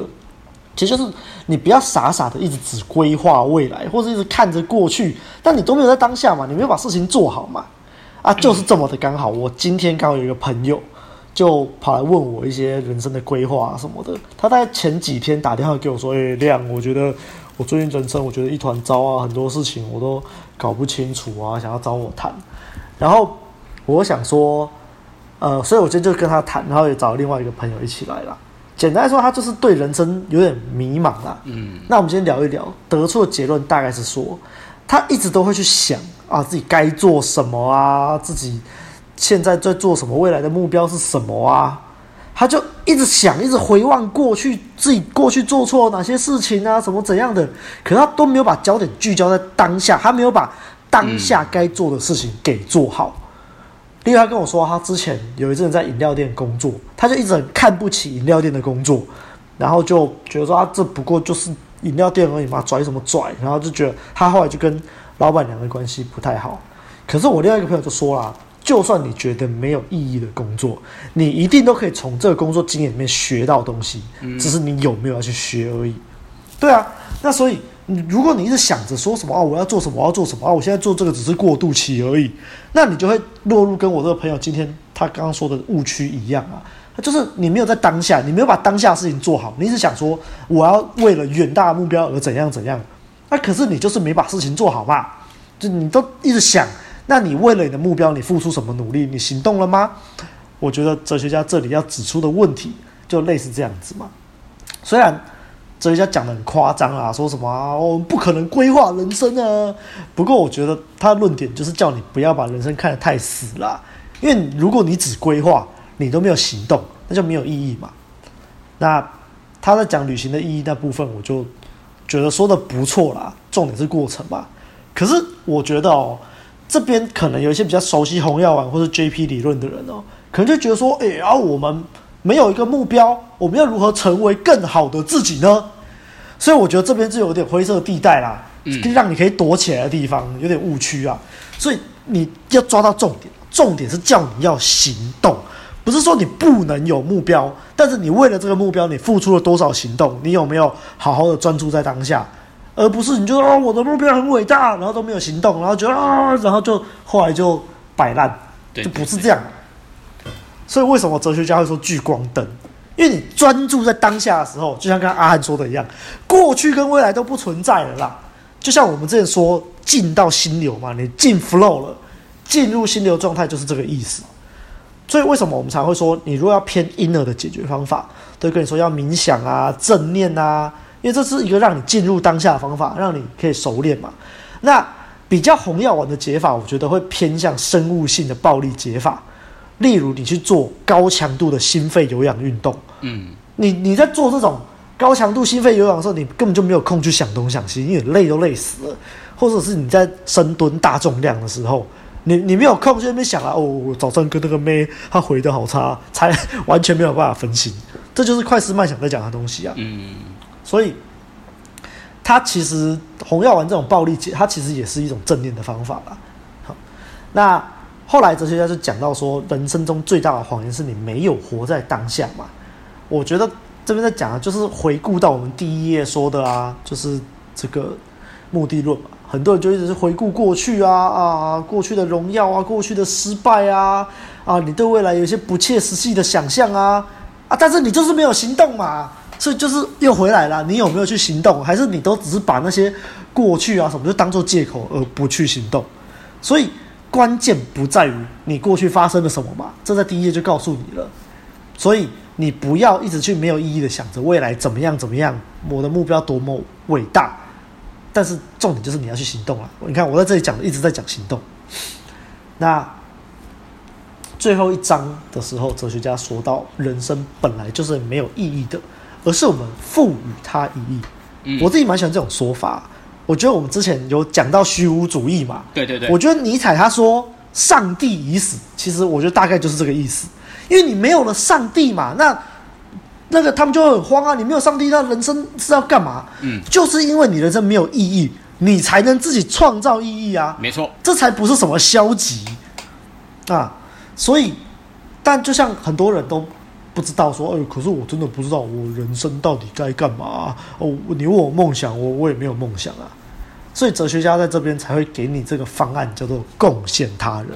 其实就是你不要傻傻的一直只规划未来，或者一直看着过去，但你都没有在当下嘛，你没有把事情做好嘛。啊，就是这么的刚好，我今天刚好有一个朋友就跑来问我一些人生的规划、啊、什么的。他大概前几天打电话给我说：“哎、欸，亮，我觉得我最近人生我觉得一团糟啊，很多事情我都搞不清楚啊，想要找我谈。”然后我想说。呃，所以我今天就跟他谈，然后也找另外一个朋友一起来啦。简单来说，他就是对人生有点迷茫啦。嗯，那我们今天聊一聊，得出的结论大概是说，他一直都会去想啊，自己该做什么啊，自己现在在做什么，未来的目标是什么啊，他就一直想，一直回望过去自己过去做错哪些事情啊，什么怎样的，可是他都没有把焦点聚焦在当下，他没有把当下该做的事情给做好。嗯，因为他跟我说，他之前有一阵在饮料店工作，他就一直很看不起饮料店的工作，然后就觉得说啊，这不过就是饮料店而已嘛，拽什么拽？然后就觉得他后来就跟老板娘的关系不太好。可是我另外一个朋友就说啦，就算你觉得没有意义的工作，你一定都可以从这个工作经验里面学到东西，只是你有没有要去学而已。对啊，那所以如果你一直想着说什么啊，我要做什么，我要做什么啊，我现在做这个只是过渡期而已，那你就会落入跟我这个朋友今天他刚刚说的误区一样啊，就是你没有在当下，你没有把当下的事情做好，你一直想说我要为了远大的目标而怎样怎样，那、啊、可是你就是没把事情做好嘛，就你都一直想，那你为了你的目标，你付出什么努力？你行动了吗？我觉得哲学家这里要指出的问题就类似这样子嘛，虽然。哲学家讲得很夸张啊，说什么啊，我们不可能规划人生啊。不过我觉得他的论点就是叫你不要把人生看得太死啦，因为如果你只规划，你都没有行动，那就没有意义嘛。那他在讲旅行的意义那部分，我就觉得说的不错啦，重点是过程嘛。可是我觉得哦，这边可能有一些比较熟悉红药丸或是 J P 理论的人哦，可能就觉得说，哎、欸，啊我们。没有一个目标，我们要如何成为更好的自己呢？所以我觉得这边就有点灰色地带啦，嗯，让你可以躲起来的地方有点误区啊。所以你要抓到重点，重点是叫你要行动，不是说你不能有目标，但是你为了这个目标，你付出了多少行动，你有没有好好的专注在当下，而不是你就哦我的目标很伟大，然后都没有行动，然后觉得啊，然后就后来就摆烂，就不是这样。所以为什么哲学家会说聚光灯？因为你专注在当下的时候，就像刚刚阿翰说的一样，过去跟未来都不存在了啦。就像我们之前说进到心流嘛，你进 flow 了，进入心流状态就是这个意思。所以为什么我们才会说，你如果要偏 inner 的解决方法，都跟你说要冥想啊、正念啊，因为这是一个让你进入当下的方法，让你可以熟练嘛。那比较红药丸的解法，我觉得会偏向生物性的暴力解法。例如你去做高强度的心肺有氧运动，嗯，你你在做这种高强度心肺有氧的时候，你根本就没有空去想东想西，因为累都累死了。或者是你在深蹲大重量的时候，你你没有空就在那边想啊，哦，早上跟那个妹她回得好差，才完全没有办法分心。这就是快思慢想在讲的东西啊。嗯，所以他其实红药丸这种暴力解，它其实也是一种正念的方法啦。好，那。后来哲学家就讲到说，人生中最大的谎言是你没有活在当下嘛。我觉得这边在讲的就是回顾到我们第一页说的啊，就是这个目的论嘛。很多人就一直是回顾过去啊啊，过去的荣耀啊，过去的失败啊啊，你对未来有一些不切实际的想象啊啊，但是你就是没有行动嘛，所以就是又回来了。你有没有去行动？还是你都只是把那些过去啊什么就当作借口而不去行动？所以。关键不在于你过去发生了什么嘛，这在第一页就告诉你了。所以你不要一直去没有意义的想着未来怎么样怎么样，我的目标多么伟大。但是重点就是你要去行动了。你看我在这里讲的一直在讲行动。那最后一章的时候，哲学家说到，人生本来就是没有意义的，而是我们赋予它意义。嗯，我自己蛮喜欢这种说法。我觉得我们之前有讲到虚无主义嘛，对对对，我觉得尼采他说上帝已死，其实我觉得大概就是这个意思，因为你没有了上帝嘛，那那个他们就会很慌啊，你没有上帝，那人生是要干嘛？嗯，就是因为你人生没有意义，你才能自己创造意义啊，没错，这才不是什么消极啊，所以，但就像很多人都。不知道说，哎、欸，可是我真的不知道我人生到底该干嘛、啊。哦，你问我梦想，我我也没有梦想啊。所以哲学家在这边才会给你这个方案，叫做贡献他人。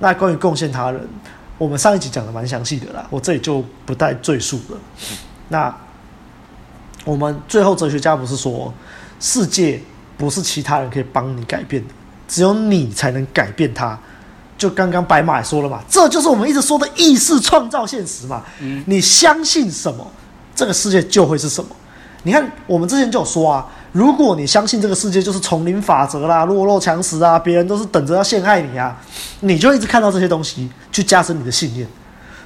那关于贡献他人，我们上一集讲的蛮详细的啦，我这里就不再赘述了。那我们最后哲学家不是说，世界不是其他人可以帮你改变的，只有你才能改变它。就刚刚白马也说了嘛，这就是我们一直说的意识创造现实嘛。嗯、你相信什么，这个世界就会是什么。你看，我们之前就有说啊，如果你相信这个世界就是丛林法则啦、弱肉强食啊，别人都是等着要陷害你啊，你就一直看到这些东西，去加深你的信念。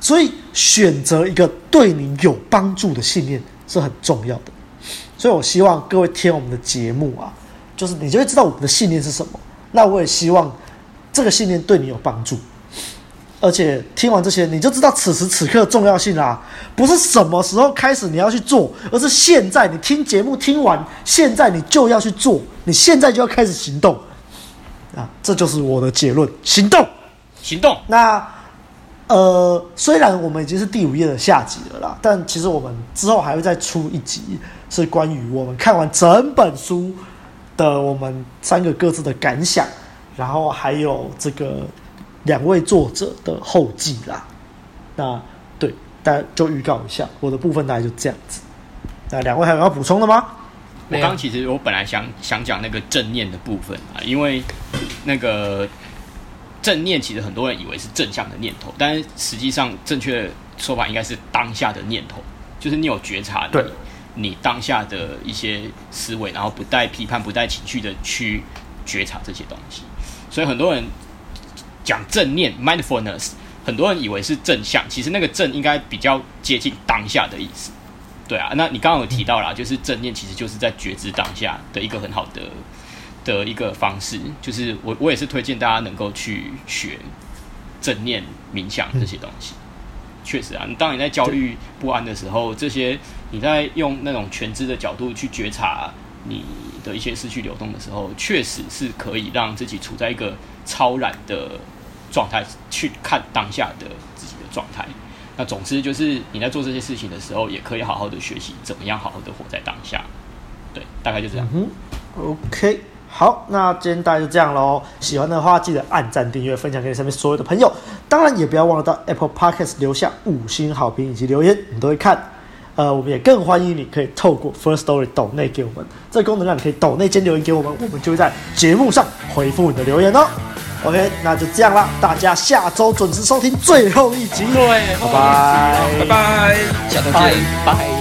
所以，选择一个对你有帮助的信念是很重要的。所以我希望各位听我们的节目啊，就是你就会知道我们的信念是什么。那我也希望。这个信念对你有帮助，而且听完这些你就知道此时此刻的重要性啦、啊。不是什么时候开始你要去做，而是现在你听节目听完，现在你就要去做，你现在就要开始行动啊！这就是我的结论，行动，行动。那呃，虽然我们已经是第五页的下集了啦，但其实我们之后还会再出一集，是关于我们看完整本书的我们三个各自的感想。然后还有这个两位作者的后记啦，那对，大家就预告一下，我的部分大概就这样子。那两位还有要补充的吗？我刚其实我本来想想讲那个正念的部分啊，因为那个正念其实很多人以为是正向的念头，但是实际上正确的说法应该是当下的念头，就是你有觉察的，对，你当下的一些思维，然后不带批判、不带情绪的去觉察这些东西。所以很多人讲正念 mindfulness， 很多人以为是正向，其实那个正应该比较接近当下的意思。对啊，那你刚刚有提到啦，就是正念其实就是在觉知当下的一个很好的的一个方式，就是我我也是推荐大家能够去学正念冥想这些东西。确实啊，当你在焦虑不安的时候，这些你在用那种全知的角度去觉察你的一些思绪流动的时候，确实是可以让自己处在一个超然的状态去看当下的自己的状态。那总之就是你在做这些事情的时候，也可以好好的学习怎么样好好的活在当下。对，大概就这样。嗯 OK， 好，那今天大概就这样咯。喜欢的话记得按赞、订阅、分享给你身边所有的朋友，当然也不要忘了到 Apple Podcast 留下五星好评以及留言，我们都会看。呃，我们也更欢迎你可以透过 Firstory 抖内给我们，这个功能让你可以抖内兼留言给我们，我们就会在节目上回复你的留言哦。OK， 那就这样啦，大家下周准时收听最后一集，对，拜拜，拜拜，下周见，拜拜。